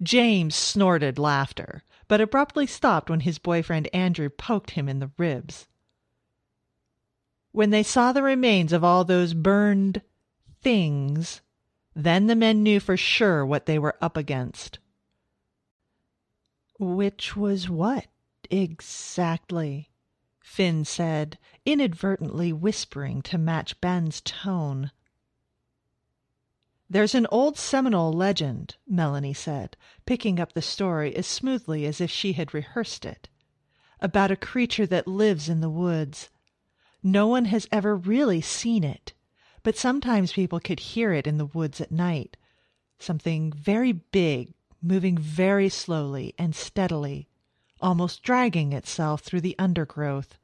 James snorted laughter, but abruptly stopped when his boyfriend Andrew poked him in the ribs. When they saw the remains of all those burned things, then the men knew for sure what they were up against. Which was what, exactly? Finn said, inadvertently whispering to match Ben's tone. "There's an old Seminole legend," Melanie said, picking up the story as smoothly as if she had rehearsed it, "about a creature that lives in the woods. No one has ever really seen it, but sometimes people could hear it in the woods at night, something very big, moving very slowly and steadily, almost dragging itself through the undergrowth.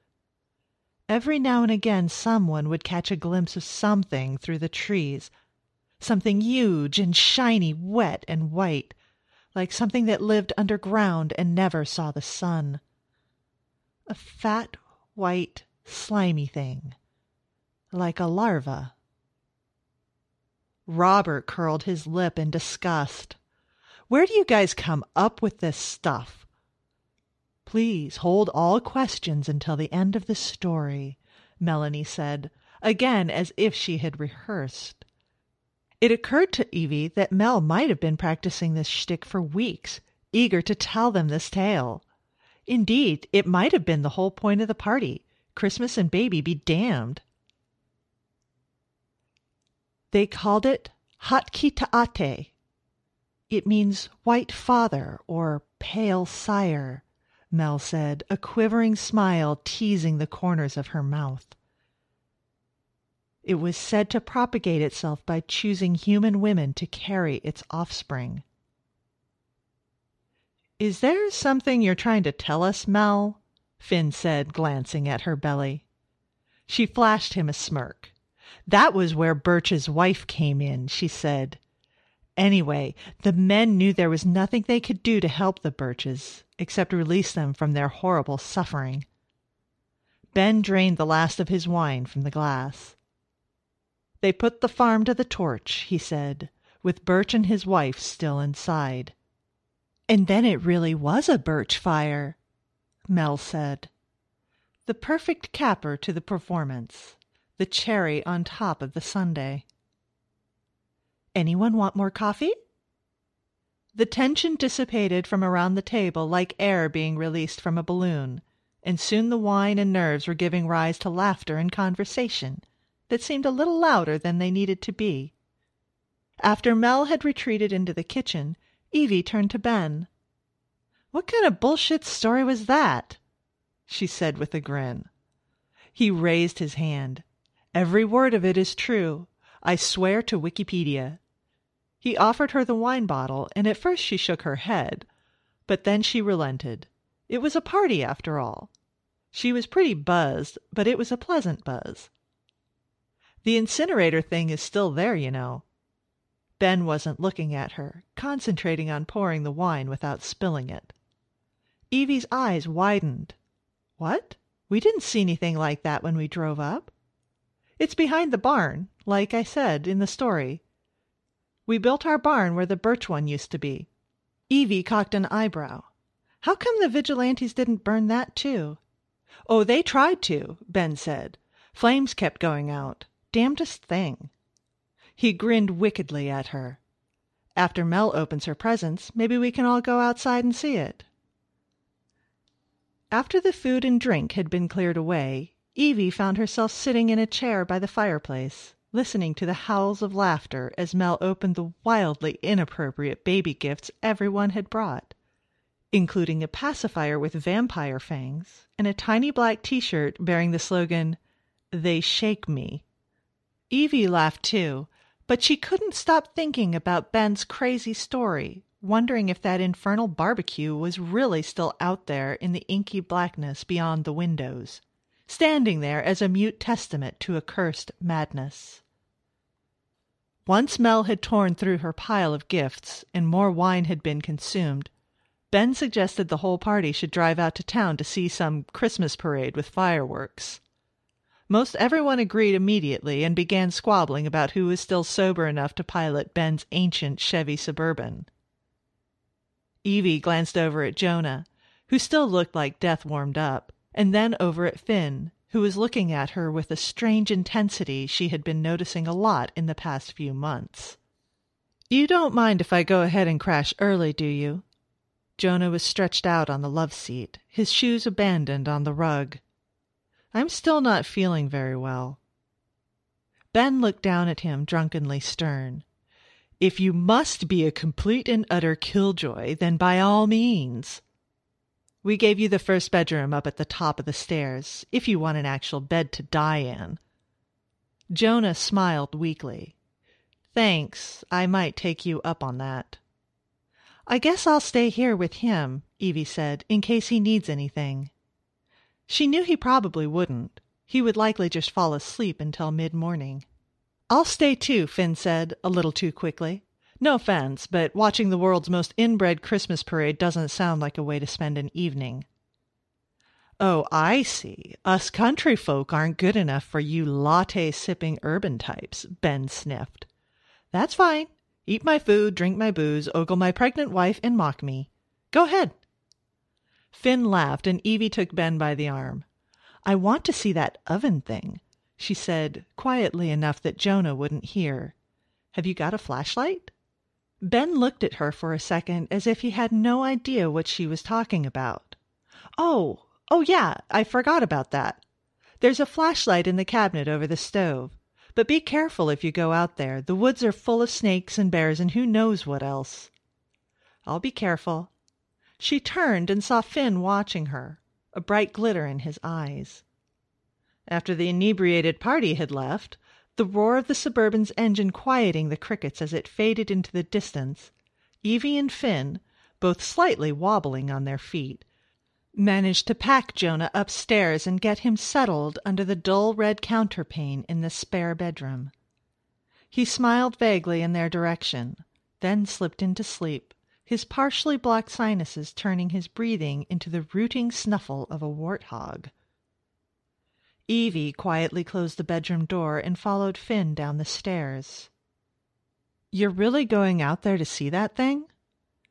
Every now and again someone would catch a glimpse of something through the trees, something huge and shiny, wet and white, like something that lived underground and never saw the sun. A fat, white, slimy thing, like a larva." Robert curled his lip in disgust. "Where do you guys come up with this stuff? Please hold all questions until the end of the story," Melanie said, again as if she had rehearsed. It occurred to Evie that Mel might have been practicing this shtick for weeks, eager to tell them this tale. Indeed, it might have been the whole point of the party, Christmas and baby be damned. They called it Hatkitaate. It means white father or pale sire, Mel said, a quivering smile teasing the corners of her mouth. It was said to propagate itself by choosing human women to carry its offspring. "Is there something you're trying to tell us, Mel?" Finn said, glancing at her belly. She flashed him a smirk. That was where Birch's wife came in, she said. Anyway, the men knew there was nothing they could do to help the Birches, except release them from their horrible suffering. Ben drained the last of his wine from the glass. They put the farm to the torch, he said, with Birch and his wife still inside. And then it really was a Birch fire, Mel said. The perfect capper to the performance, the cherry on top of the sundae. Anyone want more coffee? The tension dissipated from around the table like air being released from a balloon, and soon the wine and nerves were giving rise to laughter and conversation that seemed a little louder than they needed to be. After Mel had retreated into the kitchen, Evie turned to Ben. "What kind of bullshit story was that?" she said with a grin. He raised his hand. "Every word of it is true. I swear to Wikipedia." He offered her the wine bottle, and at first she shook her head, but then she relented. It was a party, after all. She was pretty buzzed, but it was a pleasant buzz. "The incinerator thing is still there, you know." Ben wasn't looking at her, concentrating on pouring the wine without spilling it. Evie's eyes widened. "What? We didn't see anything like that when we drove up." "It's behind the barn, like I said in the story. We built our barn where the birch one used to be." Evie cocked an eyebrow. "How come the vigilantes didn't burn that, too?" "Oh, they tried to," Ben said. "Flames kept going out. Damnedest thing." He grinned wickedly at her. "After Mel opens her presents, maybe we can all go outside and see it." After the food and drink had been cleared away, Evie found herself sitting in a chair by the fireplace, listening to the howls of laughter as Mel opened the wildly inappropriate baby gifts everyone had brought, including a pacifier with vampire fangs and a tiny black t-shirt bearing the slogan, "They shake me." Evie laughed too, but she couldn't stop thinking about Ben's crazy story, wondering if that infernal barbecue was really still out there in the inky blackness beyond the windows, standing there as a mute testament to accursed madness. Once Mel had torn through her pile of gifts and more wine had been consumed, Ben suggested the whole party should drive out to town to see some Christmas parade with fireworks. Most everyone agreed immediately and began squabbling about who was still sober enough to pilot Ben's ancient Chevy Suburban. Evie glanced over at Jonah, who still looked like death warmed up, and then over at Finn, who was looking at her with a strange intensity she had been noticing a lot in the past few months. "You don't mind if I go ahead and crash early, do you?" Jonah was stretched out on the love seat, his shoes abandoned on the rug. "I'm still not feeling very well." Ben looked down at him, drunkenly stern. "If you must be a complete and utter killjoy, then by all means. We gave you the first bedroom up at the top of the stairs, if you want an actual bed to die in." Jonah smiled weakly. "Thanks, I might take you up on that." "I guess I'll stay here with him," Evie said, "in case he needs anything." She knew he probably wouldn't. He would likely just fall asleep until mid-morning. "I'll stay too," Finn said, a little too quickly. "No offense, but watching the world's most inbred Christmas parade doesn't sound like a way to spend an evening." "Oh, I see. Us country folk aren't good enough for you latte-sipping urban types," Ben sniffed. "That's fine. Eat my food, drink my booze, ogle my pregnant wife, and mock me. Go ahead." Finn laughed, and Evie took Ben by the arm. "I want to see that oven thing," she said, quietly enough that Jonah wouldn't hear. "Have you got a flashlight?" Ben looked at her for a second as if he had no idea what she was talking about. "Oh, oh yeah, I forgot about that. There's a flashlight in the cabinet over the stove. But be careful if you go out there. The woods are full of snakes and bears and who knows what else." "I'll be careful." She turned and saw Finn watching her, a bright glitter in his eyes. After the inebriated party had left, the roar of the Suburban's engine quieting the crickets as it faded into the distance, Evie and Finn, both slightly wobbling on their feet, managed to pack Jonah upstairs and get him settled under the dull red counterpane in the spare bedroom. He smiled vaguely in their direction, then slipped into sleep, his partially blocked sinuses turning his breathing into the rooting snuffle of a warthog. Evie quietly closed the bedroom door and followed Finn down the stairs. "You're really going out there to see that thing?"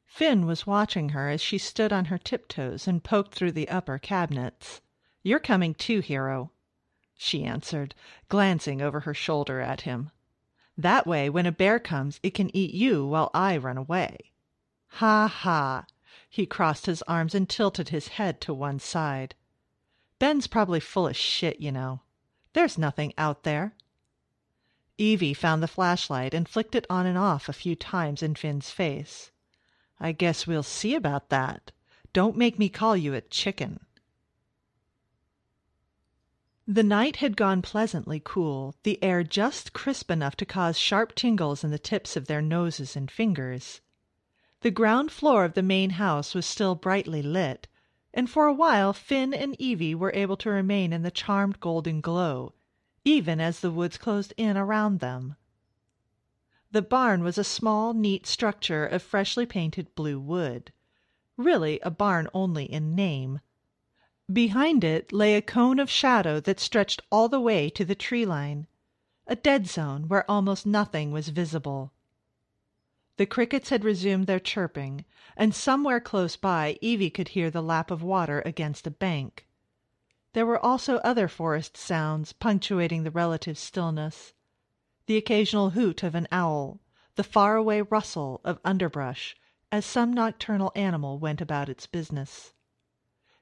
Finn was watching her as she stood on her tiptoes and poked through the upper cabinets. "You're coming too, hero," she answered, glancing over her shoulder at him. "That way, when a bear comes, it can eat you while I run away." "Ha ha!" He crossed his arms and tilted his head to one side. "Ben's probably full of shit, you know. There's nothing out there." Evie found the flashlight and flicked it on and off a few times in Finn's face. "I guess we'll see about that. Don't make me call you a chicken." The night had gone pleasantly cool, the air just crisp enough to cause sharp tingles in the tips of their noses and fingers. The ground floor of the main house was still brightly lit, and for a while Finn and Evie were able to remain in the charmed golden glow, even as the woods closed in around them. The barn was a small, neat structure of freshly painted blue wood. Really a barn only in name. Behind it lay a cone of shadow that stretched all the way to the tree line, a dead zone where almost nothing was visible. The crickets had resumed their chirping, and somewhere close by Evie could hear the lap of water against a bank. There were also other forest sounds punctuating the relative stillness. The occasional hoot of an owl, the faraway rustle of underbrush, as some nocturnal animal went about its business.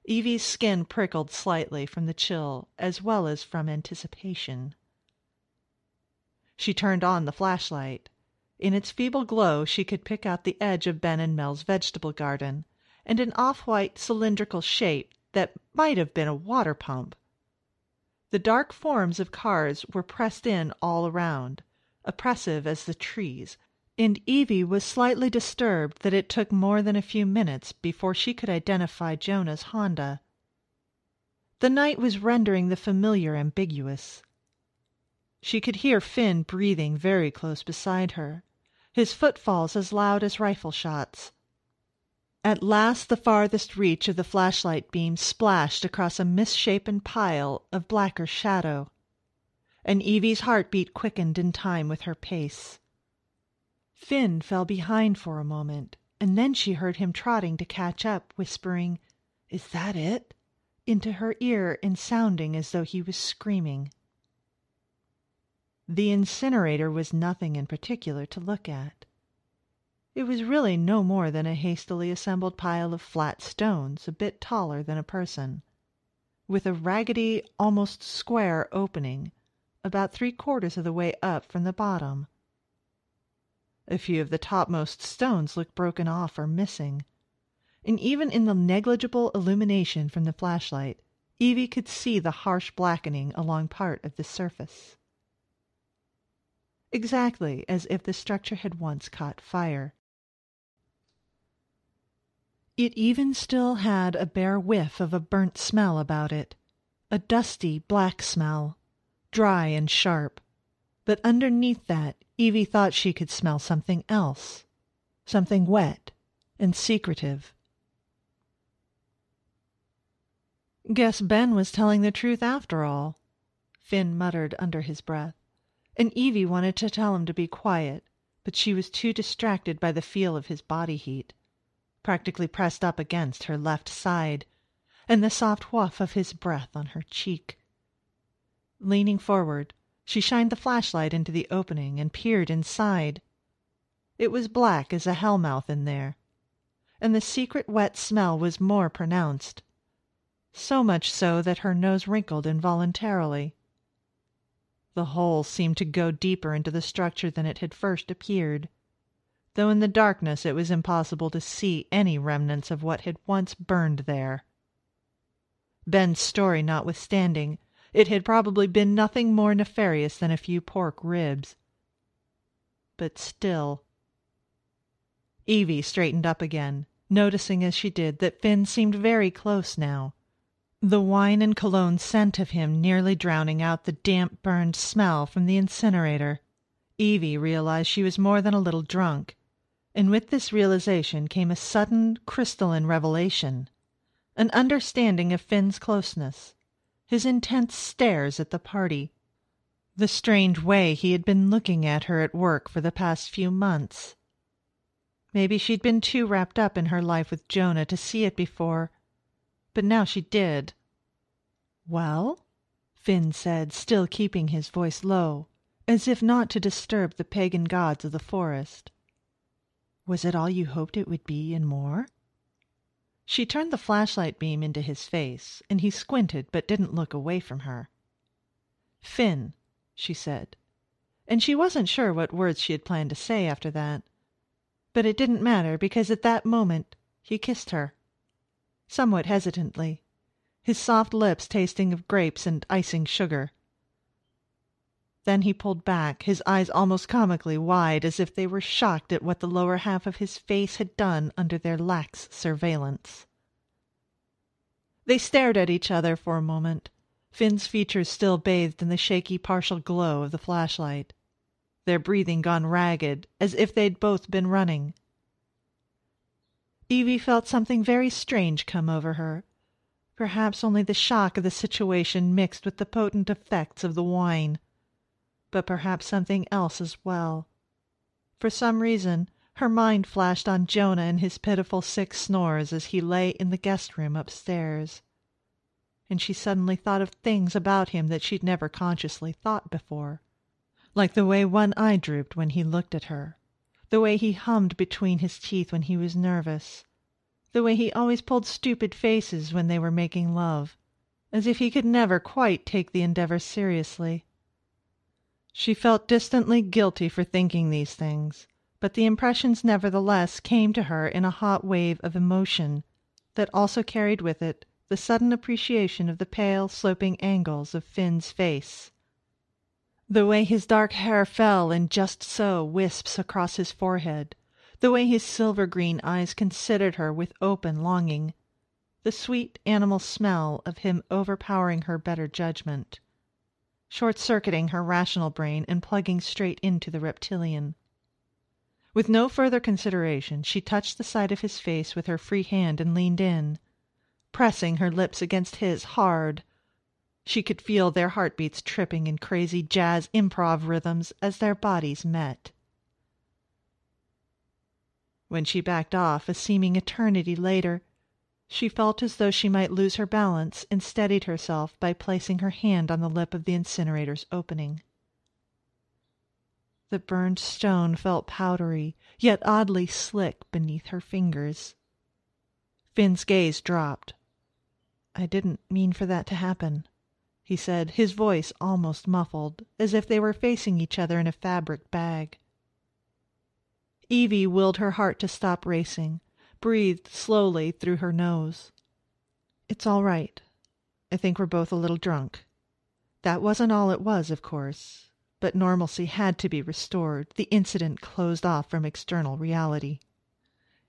Evie's skin prickled slightly from the chill, as well as from anticipation. She turned on the flashlight. In its feeble glow she could pick out the edge of Ben and Mel's vegetable garden, and an off-white cylindrical shape that might have been a water pump. The dark forms of cars were pressed in all around, oppressive as the trees, and Evie was slightly disturbed that it took more than a few minutes before she could identify Jonah's Honda. The night was rendering the familiar ambiguous. She could hear Finn breathing very close beside her, his footfalls as loud as rifle shots. At last the farthest reach of the flashlight beam splashed across a misshapen pile of blacker shadow, and Evie's heartbeat quickened in time with her pace. Finn fell behind for a moment, and then she heard him trotting to catch up, whispering, "Is that it?" into her ear and sounding as though he was screaming. The incinerator was nothing in particular to look at. It was really no more than a hastily assembled pile of flat stones, a bit taller than a person, with a raggedy, almost square opening, about three-quarters of the way up from the bottom. A few of the topmost stones looked broken off or missing, and even in the negligible illumination from the flashlight, Evie could see the harsh blackening along part of the surface. Exactly as if the structure had once caught fire. It even still had a bare whiff of a burnt smell about it, a dusty black smell, dry and sharp, but underneath that Evie thought she could smell something else, something wet and secretive. "Guess Ben was telling the truth after all," Finn muttered under his breath, and Evie wanted to tell him to be quiet, but she was too distracted by the feel of his body heat, practically pressed up against her left side, and the soft woof of his breath on her cheek. Leaning forward, she shined the flashlight into the opening and peered inside. It was black as a hellmouth in there, and the secret wet smell was more pronounced, so much so that her nose wrinkled involuntarily. The hole seemed to go deeper into the structure than it had first appeared, though in the darkness it was impossible to see any remnants of what had once burned there. Ben's story notwithstanding, it had probably been nothing more nefarious than a few pork ribs. But still... Evie straightened up again, noticing as she did that Finn seemed very close now, the wine and cologne scent of him nearly drowning out the damp, burned smell from the incinerator. Evie realized she was more than a little drunk, and with this realization came a sudden, crystalline revelation, an understanding of Finn's closeness, his intense stares at the party, the strange way he had been looking at her at work for the past few months. Maybe she'd been too wrapped up in her life with Jonah to see it before, but now she did. "Well?" Finn said, still keeping his voice low, as if not to disturb the pagan gods of the forest. "Was it all you hoped it would be and more?" She turned the flashlight beam into his face, and he squinted but didn't look away from her. "Finn," she said, and she wasn't sure what words she had planned to say after that, but it didn't matter because at that moment he kissed her, somewhat hesitantly, his soft lips tasting of grapes and icing sugar. Then he pulled back, his eyes almost comically wide, as if they were shocked at what the lower half of his face had done under their lax surveillance. They stared at each other for a moment, Finn's features still bathed in the shaky partial glow of the flashlight, their breathing gone ragged, as if they'd both been running. Evie felt something very strange come over her, perhaps only the shock of the situation mixed with the potent effects of the wine, but perhaps something else as well. For some reason, her mind flashed on Jonah and his pitiful sick snores as he lay in the guest room upstairs, and she suddenly thought of things about him that she'd never consciously thought before, like the way one eye drooped when he looked at her, the way he hummed between his teeth when he was nervous, the way he always pulled stupid faces when they were making love, as if he could never quite take the endeavor seriously. She felt distantly guilty for thinking these things, but the impressions nevertheless came to her in a hot wave of emotion that also carried with it the sudden appreciation of the pale, sloping angles of Finn's face, the way his dark hair fell in just so wisps across his forehead, the way his silver-green eyes considered her with open longing, the sweet animal smell of him overpowering her better judgment, short-circuiting her rational brain and plugging straight into the reptilian. With no further consideration, she touched the side of his face with her free hand and leaned in, pressing her lips against his hard. She could feel their heartbeats tripping in crazy jazz improv rhythms as their bodies met. When she backed off, a seeming eternity later, she felt as though she might lose her balance and steadied herself by placing her hand on the lip of the incinerator's opening. The burned stone felt powdery, yet oddly slick beneath her fingers. Finn's gaze dropped. "I didn't mean for that to happen," he said, his voice almost muffled, as if they were facing each other in a fabric bag. Evie willed her heart to stop racing, breathed slowly through her nose. "It's all right. I think we're both a little drunk." That wasn't all it was, of course, but normalcy had to be restored, the incident closed off from external reality.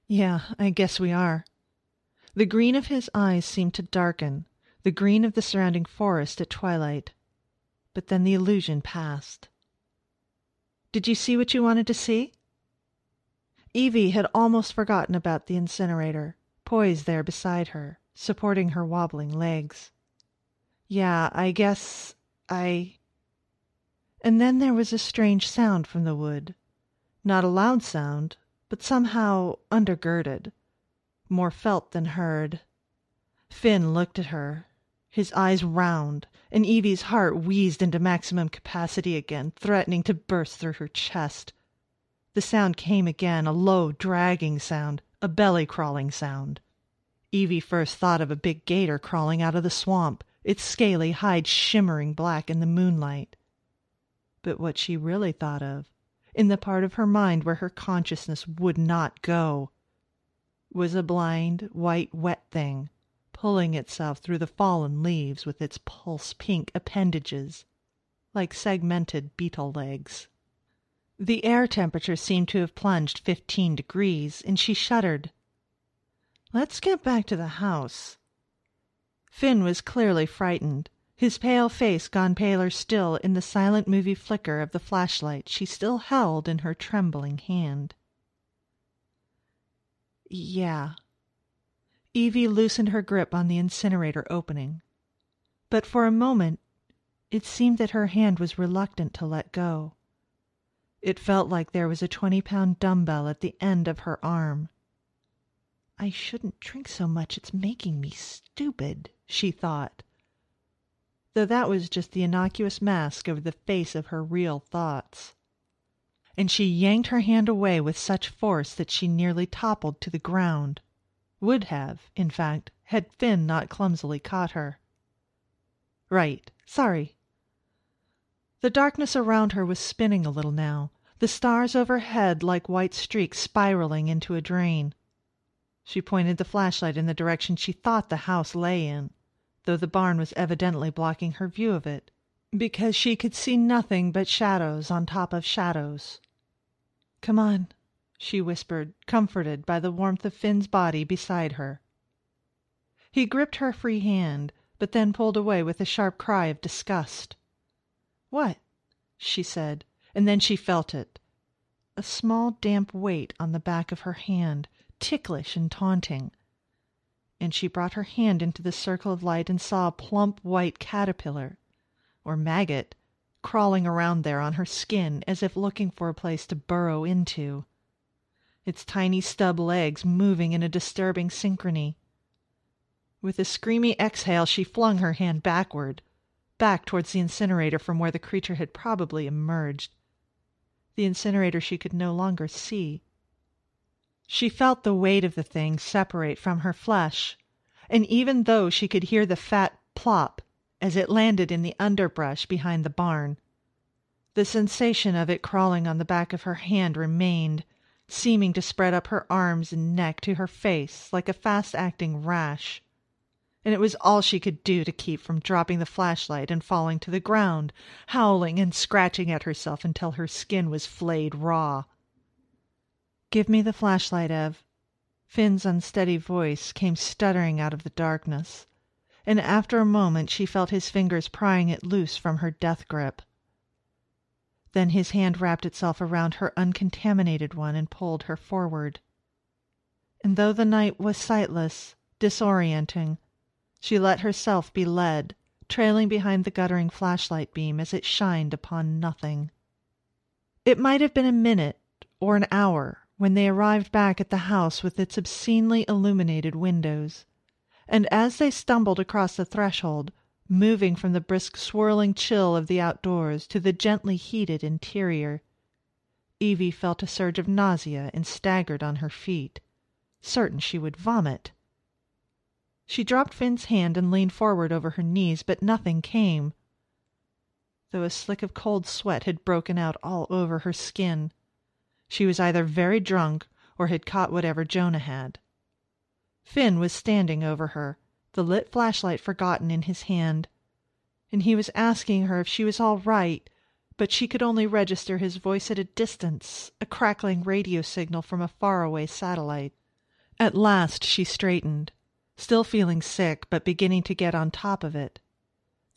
"Yeah, I guess we are." The green of his eyes seemed to darken, the green of the surrounding forest at twilight. But then the illusion passed. "Did you see what you wanted to see?" Evie had almost forgotten about the incinerator, poised there beside her, supporting her wobbling legs. "Yeah, I guess I—" And then there was a strange sound from the wood. Not a loud sound, but somehow undergirded, more felt than heard. Finn looked at her, his eyes round, and Evie's heart wheezed into maximum capacity again, threatening to burst through her chest. The sound came again, a low, dragging sound, a belly-crawling sound. Evie first thought of a big gator crawling out of the swamp, its scaly hide shimmering black in the moonlight. But what she really thought of, in the part of her mind where her consciousness would not go, was a blind, white, wet thing, pulling itself through the fallen leaves with its pulse-pink appendages, like segmented beetle legs. The air temperature seemed to have plunged fifteen degrees, and she shuddered. Let's get back to the house. Finn was clearly frightened, his pale face gone paler still in the silent movie flicker of the flashlight she still held in her trembling hand. Yeah. Evie loosened her grip on the incinerator opening. But for a moment, it seemed that her hand was reluctant to let go. It felt like there was a twenty-pound dumbbell at the end of her arm. I shouldn't drink so much, it's making me stupid, she thought. Though that was just the innocuous mask over the face of her real thoughts. And she yanked her hand away with such force that she nearly toppled to the ground. Would have, in fact, had Finn not clumsily caught her. Right, sorry. The darkness around her was spinning a little now, the stars overhead like white streaks spiraling into a drain. She pointed the flashlight in the direction she thought the house lay in, though the barn was evidently blocking her view of it, because she could see nothing but shadows on top of shadows. Come on, she whispered, comforted by the warmth of Finn's body beside her. He gripped her free hand, but then pulled away with a sharp cry of disgust. "What?" she said, and then she felt it. A small damp weight on the back of her hand, ticklish and taunting. And she brought her hand into the circle of light and saw a plump white caterpillar, or maggot, crawling around there on her skin as if looking for a place to burrow into, its tiny stub legs moving in a disturbing synchrony. With a screamy exhale, she flung her hand backward, back towards the incinerator from where the creature had probably emerged. The incinerator she could no longer see. She felt the weight of the thing separate from her flesh, and even though she could hear the fat plop as it landed in the underbrush behind the barn, the sensation of it crawling on the back of her hand remained, seeming to spread up her arms and neck to her face like a fast-acting rash. And it was all she could do to keep from dropping the flashlight and falling to the ground, howling and scratching at herself until her skin was flayed raw. "Give me the flashlight, Ev." Finn's unsteady voice came stuttering out of the darkness, and after a moment she felt his fingers prying it loose from her death grip. Then his hand wrapped itself around her uncontaminated one and pulled her forward. And though the night was sightless, disorienting, she let herself be led, trailing behind the guttering flashlight beam as it shined upon nothing. It might have been a minute or an hour when they arrived back at the house with its obscenely illuminated windows, and as they stumbled across the threshold, moving from the brisk swirling chill of the outdoors to the gently heated interior, Evie felt a surge of nausea and staggered on her feet, certain she would vomit. She dropped Finn's hand and leaned forward over her knees, but nothing came, though a slick of cold sweat had broken out all over her skin. She was either very drunk or had caught whatever Jonah had. Finn was standing over her, the lit flashlight forgotten in his hand, and he was asking her if she was all right, but she could only register his voice at a distance, a crackling radio signal from a faraway satellite. At last she straightened, still feeling sick, but beginning to get on top of it.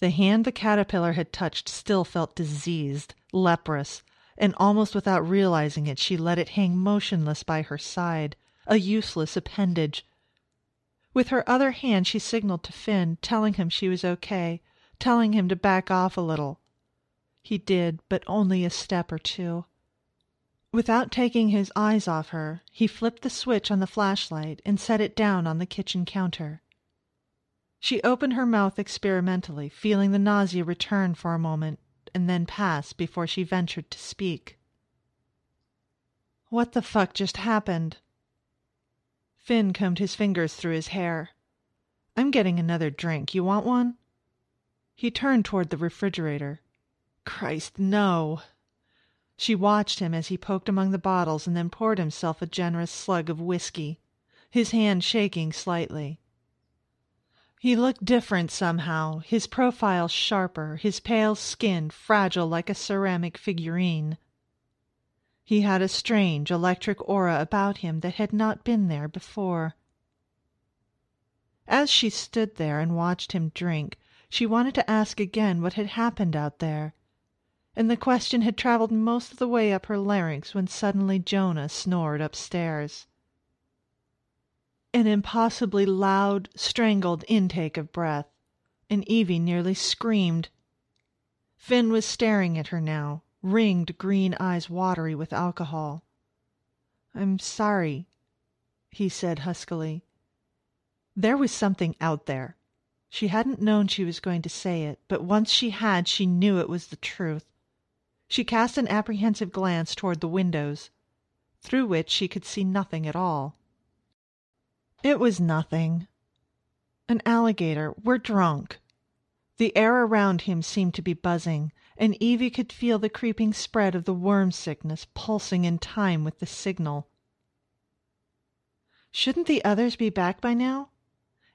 The hand the caterpillar had touched still felt diseased, leprous, and almost without realizing it she let it hang motionless by her side, a useless appendage. With her other hand she signaled to Finn, telling him she was okay, telling him to back off a little. He did, but only a step or two. Without taking his eyes off her, he flipped the switch on the flashlight and set it down on the kitchen counter. She opened her mouth experimentally, feeling the nausea return for a moment, and then pass before she ventured to speak. "What the fuck just happened?" Finn combed his fingers through his hair. "I'm getting another drink. You want one?" He turned toward the refrigerator. "Christ, no." She watched him as he poked among the bottles and then poured himself a generous slug of whiskey, his hand shaking slightly. He looked different somehow, his profile sharper, his pale skin fragile like a ceramic figurine. He had a strange electric aura about him that had not been there before. As she stood there and watched him drink, she wanted to ask again what had happened out there. And the question had traveled most of the way up her larynx when suddenly Jonah snored upstairs. An impossibly loud, strangled intake of breath, and Evie nearly screamed. Finn was staring at her now, ringed green eyes watery with alcohol. "I'm sorry," he said huskily. There was something out there. She hadn't known she was going to say it, but once she had, she knew it was the truth. She cast an apprehensive glance toward the windows, through which she could see nothing at all. It was nothing. An alligator. We're drunk. The air around him seemed to be buzzing, and Evie could feel the creeping spread of the worm sickness pulsing in time with the signal. Shouldn't the others be back by now?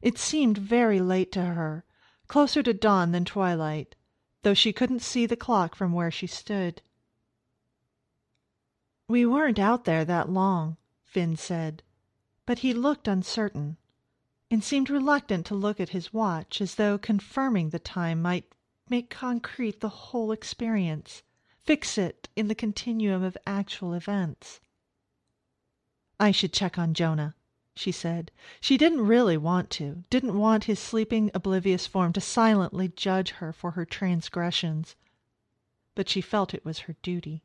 It seemed very late to her, closer to dawn than twilight, though she couldn't see the clock from where she stood. "We weren't out there that long," Finn said, but he looked uncertain, and seemed reluctant to look at his watch, as though confirming the time might make concrete the whole experience, fix it in the continuum of actual events. "I should check on Jonah," she said. She didn't really want to, didn't want his sleeping, oblivious form to silently judge her for her transgressions. But she felt it was her duty.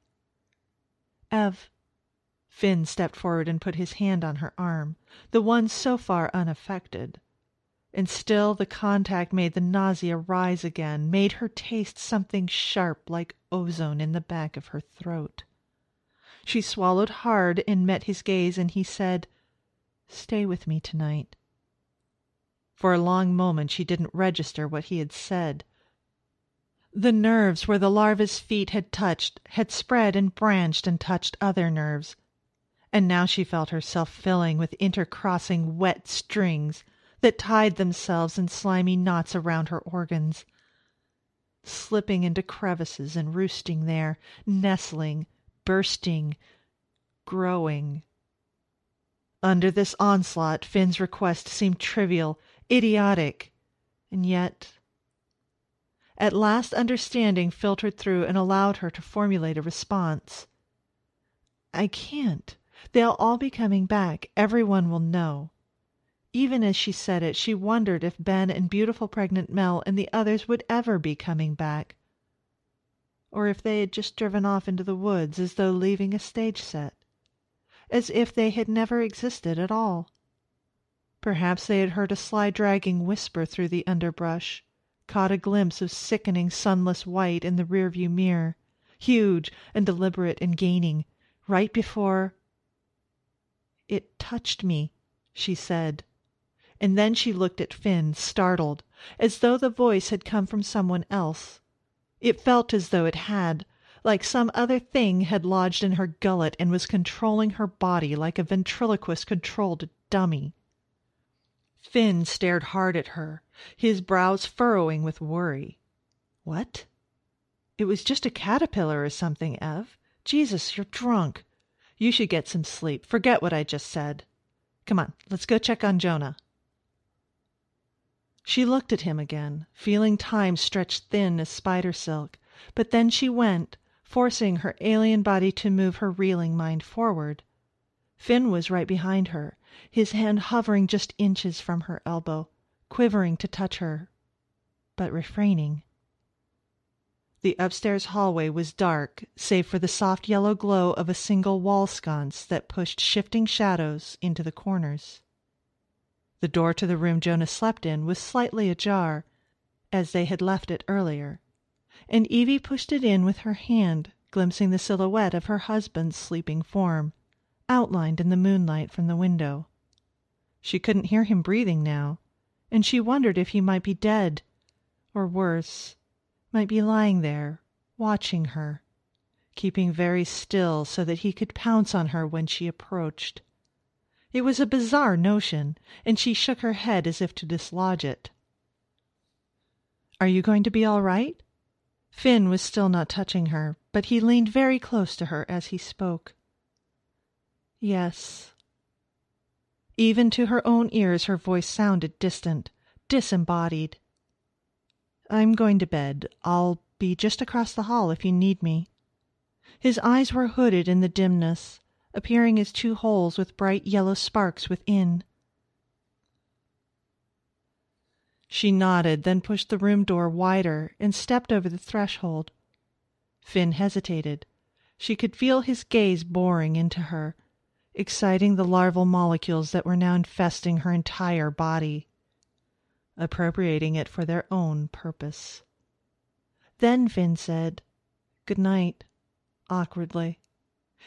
"Ev." Finn stepped forward and put his hand on her arm, the one so far unaffected. And still the contact made the nausea rise again, made her taste something sharp like ozone in the back of her throat. She swallowed hard and met his gaze, and he said, "Stay with me tonight." For a long moment she didn't register what he had said. The nerves where the larva's feet had touched had spread and branched and touched other nerves, and now she felt herself filling with intercrossing wet strings that tied themselves in slimy knots around her organs, slipping into crevices and roosting there, nestling, bursting, growing. Under this onslaught, Finn's request seemed trivial, idiotic, and yet... At last understanding filtered through and allowed her to formulate a response. "I can't. They'll all be coming back. Everyone will know." Even as she said it, she wondered if Ben and beautiful pregnant Mel and the others would ever be coming back, or if they had just driven off into the woods as though leaving a stage set, as if they had never existed at all. Perhaps they had heard a sly dragging whisper through the underbrush, caught a glimpse of sickening sunless white in the rearview mirror, huge and deliberate and gaining, right before... "It touched me," she said. And then she looked at Finn, startled, as though the voice had come from someone else. It felt as though it had, like some other thing had lodged in her gullet and was controlling her body like a ventriloquist controlled a dummy. Finn stared hard at her, his brows furrowing with worry. "What? It was just a caterpillar or something, Ev. Jesus, you're drunk. You should get some sleep. Forget what I just said. Come on, let's go check on Jonah." She looked at him again, feeling time stretched thin as spider silk, but then she went, forcing her alien body to move her reeling mind forward. Finn was right behind her, his hand hovering just inches from her elbow, quivering to touch her, but refraining. The upstairs hallway was dark, save for the soft yellow glow of a single wall sconce that pushed shifting shadows into the corners. The door to the room Jonah slept in was slightly ajar, as they had left it earlier, and Evie pushed it in with her hand, glimpsing the silhouette of her husband's sleeping form, outlined in the moonlight from the window. She couldn't hear him breathing now, and she wondered if he might be dead, or worse, might be lying there, watching her, keeping very still so that he could pounce on her when she approached. It was a bizarre notion, and she shook her head as if to dislodge it. "Are you going to be all right?" Finn was still not touching her, but he leaned very close to her as he spoke. "Yes." Even to her own ears her voice sounded distant, disembodied. "I'm going to bed. I'll be just across the hall if you need me." His eyes were hooded in the dimness, appearing as two holes with bright yellow sparks within. She nodded, then pushed the room door wider and stepped over the threshold. Finn hesitated. She could feel his gaze boring into her, exciting the larval molecules that were now infesting her entire body, appropriating it for their own purpose. Then Finn said, "Good night," awkwardly,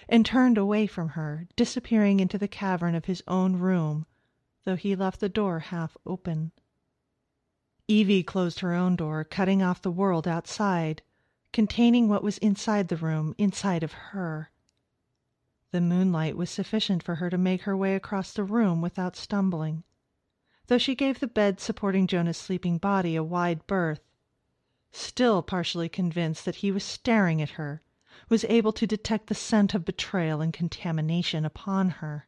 and turned away from her, disappearing into the cavern of his own room, though he left the door half open. Evie closed her own door, cutting off the world outside, containing what was inside the room, inside of her. The moonlight was sufficient for her to make her way across the room without stumbling, though she gave the bed supporting Jonah's sleeping body a wide berth, still partially convinced that he was staring at her, was able to detect the scent of betrayal and contamination upon her.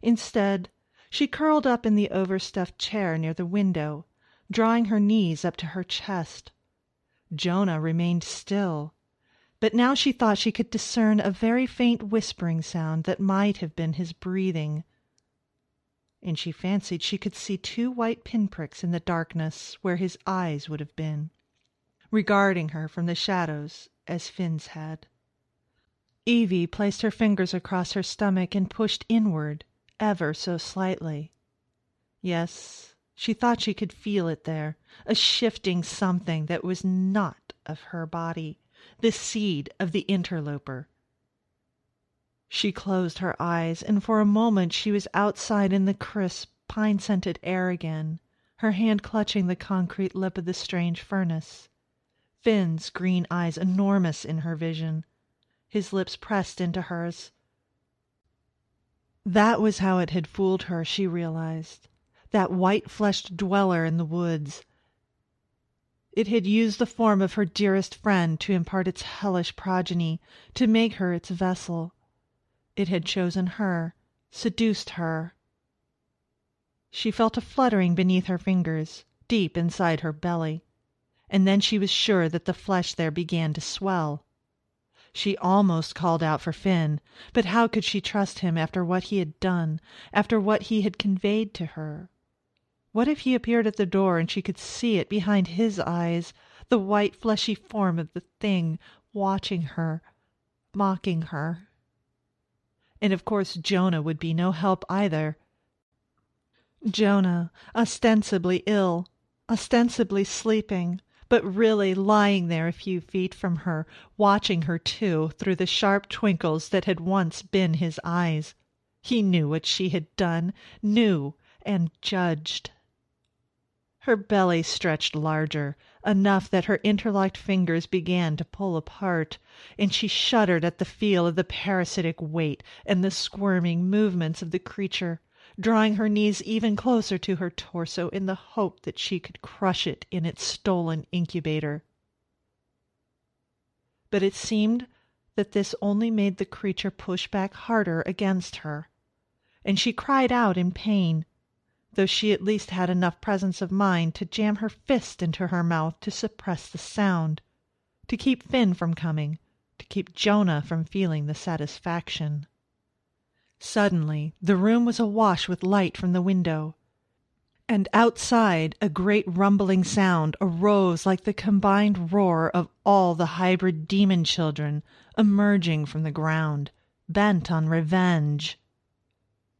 Instead, she curled up in the overstuffed chair near the window, drawing her knees up to her chest. Jonah remained still, but now she thought she could discern a very faint whispering sound that might have been his breathing, and she fancied she could see two white pinpricks in the darkness where his eyes would have been, regarding her from the shadows as Finn's had. Evie placed her fingers across her stomach and pushed inward, ever so slightly. Yes, she thought she could feel it there, a shifting something that was not of her body. The seed of the interloper. She closed her eyes, and for a moment she was outside in the crisp, pine-scented air again, her hand clutching the concrete lip of the strange furnace. Finn's green eyes enormous in her vision, his lips pressed into hers. That was how it had fooled her, she realized, that white-fleshed dweller in the woods. It had used the form of her dearest friend to impart its hellish progeny, to make her its vessel. It had chosen her, seduced her. She felt a fluttering beneath her fingers, deep inside her belly, and then she was sure that the flesh there began to swell. She almost called out for Finn, but how could she trust him after what he had done, after what he had conveyed to her? What if he appeared at the door and she could see it behind his eyes, the white fleshy form of the thing, watching her, mocking her? And of course Jonah would be no help either. Jonah, ostensibly ill, ostensibly sleeping, but really lying there a few feet from her, watching her too through the sharp twinkles that had once been his eyes. He knew what she had done, knew and judged. Her belly stretched larger, enough that her interlocked fingers began to pull apart, and she shuddered at the feel of the parasitic weight and the squirming movements of the creature, drawing her knees even closer to her torso in the hope that she could crush it in its stolen incubator. But it seemed that this only made the creature push back harder against her, and she cried out in pain, though she at least had enough presence of mind to jam her fist into her mouth to suppress the sound, to keep Finn from coming, to keep Jonah from feeling the satisfaction. Suddenly the room was awash with light from the window, and outside a great rumbling sound arose like the combined roar of all the hybrid demon children emerging from the ground, bent on revenge.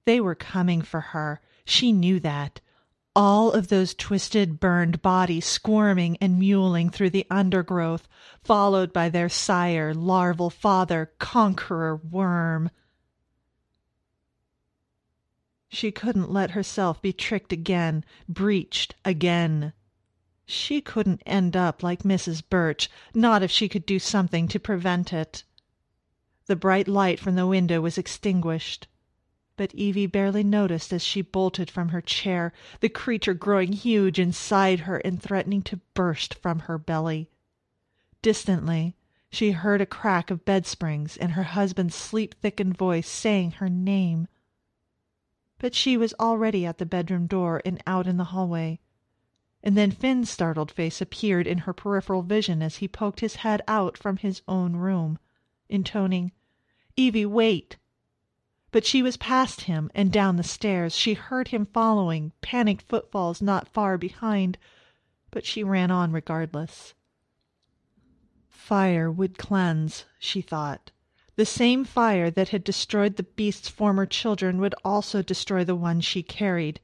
They were coming for her. She knew that. All of those twisted, burned bodies squirming and mewling through the undergrowth, followed by their sire, larval father, conqueror worm. She couldn't let herself be tricked again, breached again. She couldn't end up like Missus Birch, not if she could do something to prevent it. The bright light from the window was extinguished. But Evie barely noticed as she bolted from her chair, the creature growing huge inside her and threatening to burst from her belly. Distantly, she heard a crack of bed springs and her husband's sleep-thickened voice saying her name. but she was already at the bedroom door and out in the hallway. And then Finn's startled face appeared in her peripheral vision as he poked his head out from his own room, intoning, "Evie, wait!" But she was past him and down the stairs. She heard him following, panicked footfalls not far behind, but she ran on regardless. Fire would cleanse, she thought. The same fire that had destroyed the beast's former children would also destroy the one she carried,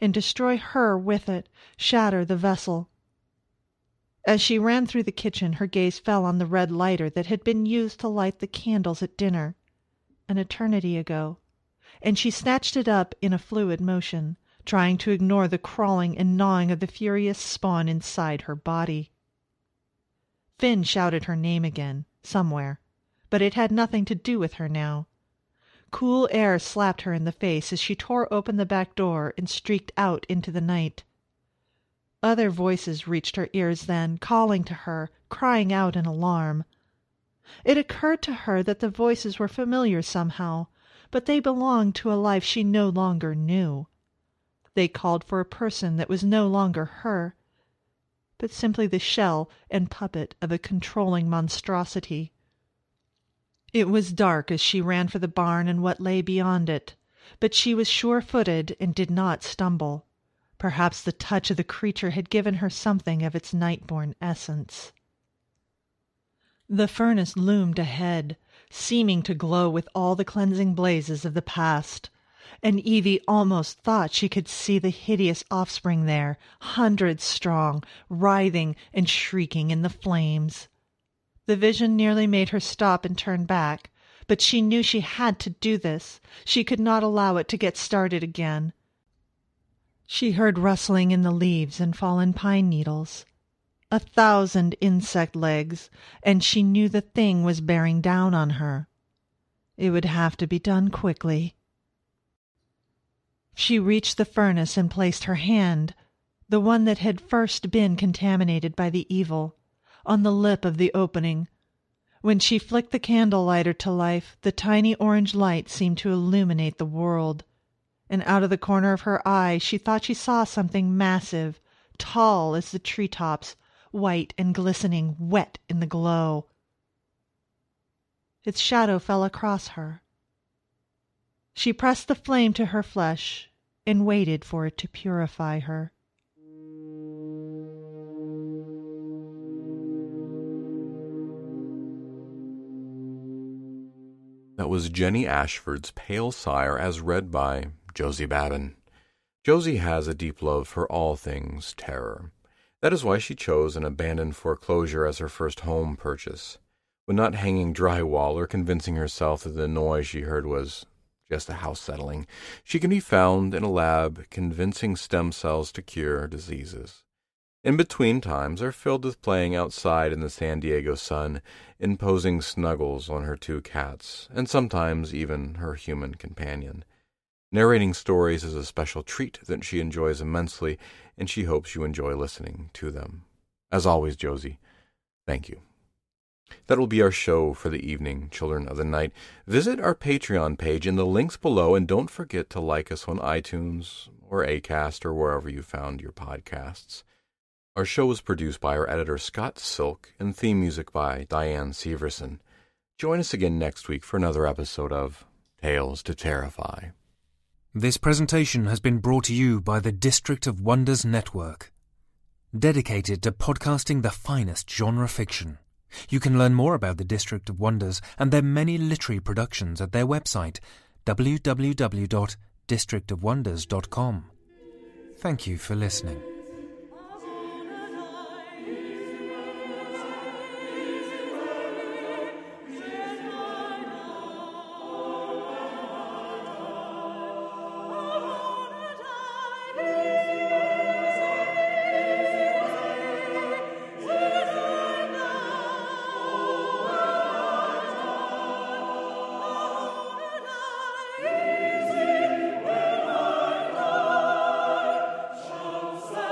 and destroy her with it, shatter the vessel. As she ran through the kitchen, her gaze fell on the red lighter that had been used to light the candles at dinner, an eternity ago, and she snatched it up in a fluid motion, trying to ignore the crawling and gnawing of the furious spawn inside her body. Finn shouted her name again, somewhere, but it had nothing to do with her now. Cool air slapped her in the face as she tore open the back door and streaked out into the night. Other voices reached her ears then, calling to her, crying out in alarm. It occurred to her that the voices were familiar somehow, but they belonged to a life she no longer knew. They called for a person that was no longer her, but simply the shell and puppet of a controlling monstrosity. It was dark as she ran for the barn and what lay beyond it, but she was sure-footed and did not stumble. Perhaps the touch of the creature had given her something of its night-born essence. The furnace loomed ahead, seeming to glow with all the cleansing blazes of the past, and Evie almost thought she could see the hideous offspring there, hundreds strong, writhing and shrieking in the flames. The vision nearly made her stop and turn back, but she knew she had to do this. She could not allow it to get started again. She heard rustling in the leaves and fallen pine needles. A thousand insect legs, and she knew the thing was bearing down on her. It would have to be done quickly. She reached the furnace and placed her hand, the one that had first been contaminated by the evil, on the lip of the opening. When she flicked the candle lighter to life, the tiny orange light seemed to illuminate the world, and out of the corner of her eye she thought she saw something massive, tall as the treetops, white and glistening, wet in the glow. Its shadow fell across her. She pressed the flame to her flesh and waited for it to purify her. That was Jenny Ashford's Pale Sire as read by Josie Babin. Josie has a deep love for all things terror. That is why she chose an abandoned foreclosure as her first home purchase. When not hanging drywall or convincing herself that the noise she heard was just the house settling, she can be found in a lab convincing stem cells to cure diseases. In between times are filled with playing outside in the San Diego sun, imposing snuggles on her two cats, and sometimes even her human companion. Narrating stories is a special treat that she enjoys immensely, and she hopes you enjoy listening to them. As always, Josie, thank you. That will be our show for the evening, Children of the Night. Visit our Patreon page in the links below, and don't forget to like us on iTunes or Acast or wherever you found your podcasts. Our show was produced by our editor Scott Silk and theme music by Diane Severson. Join us again next week for another episode of Tales to Terrify. This presentation has been brought to you by the District of Wonders Network, dedicated to podcasting the finest genre fiction. You can learn more about the District of Wonders and their many literary productions at their website, w w w dot district of wonders dot com. Thank you for listening. So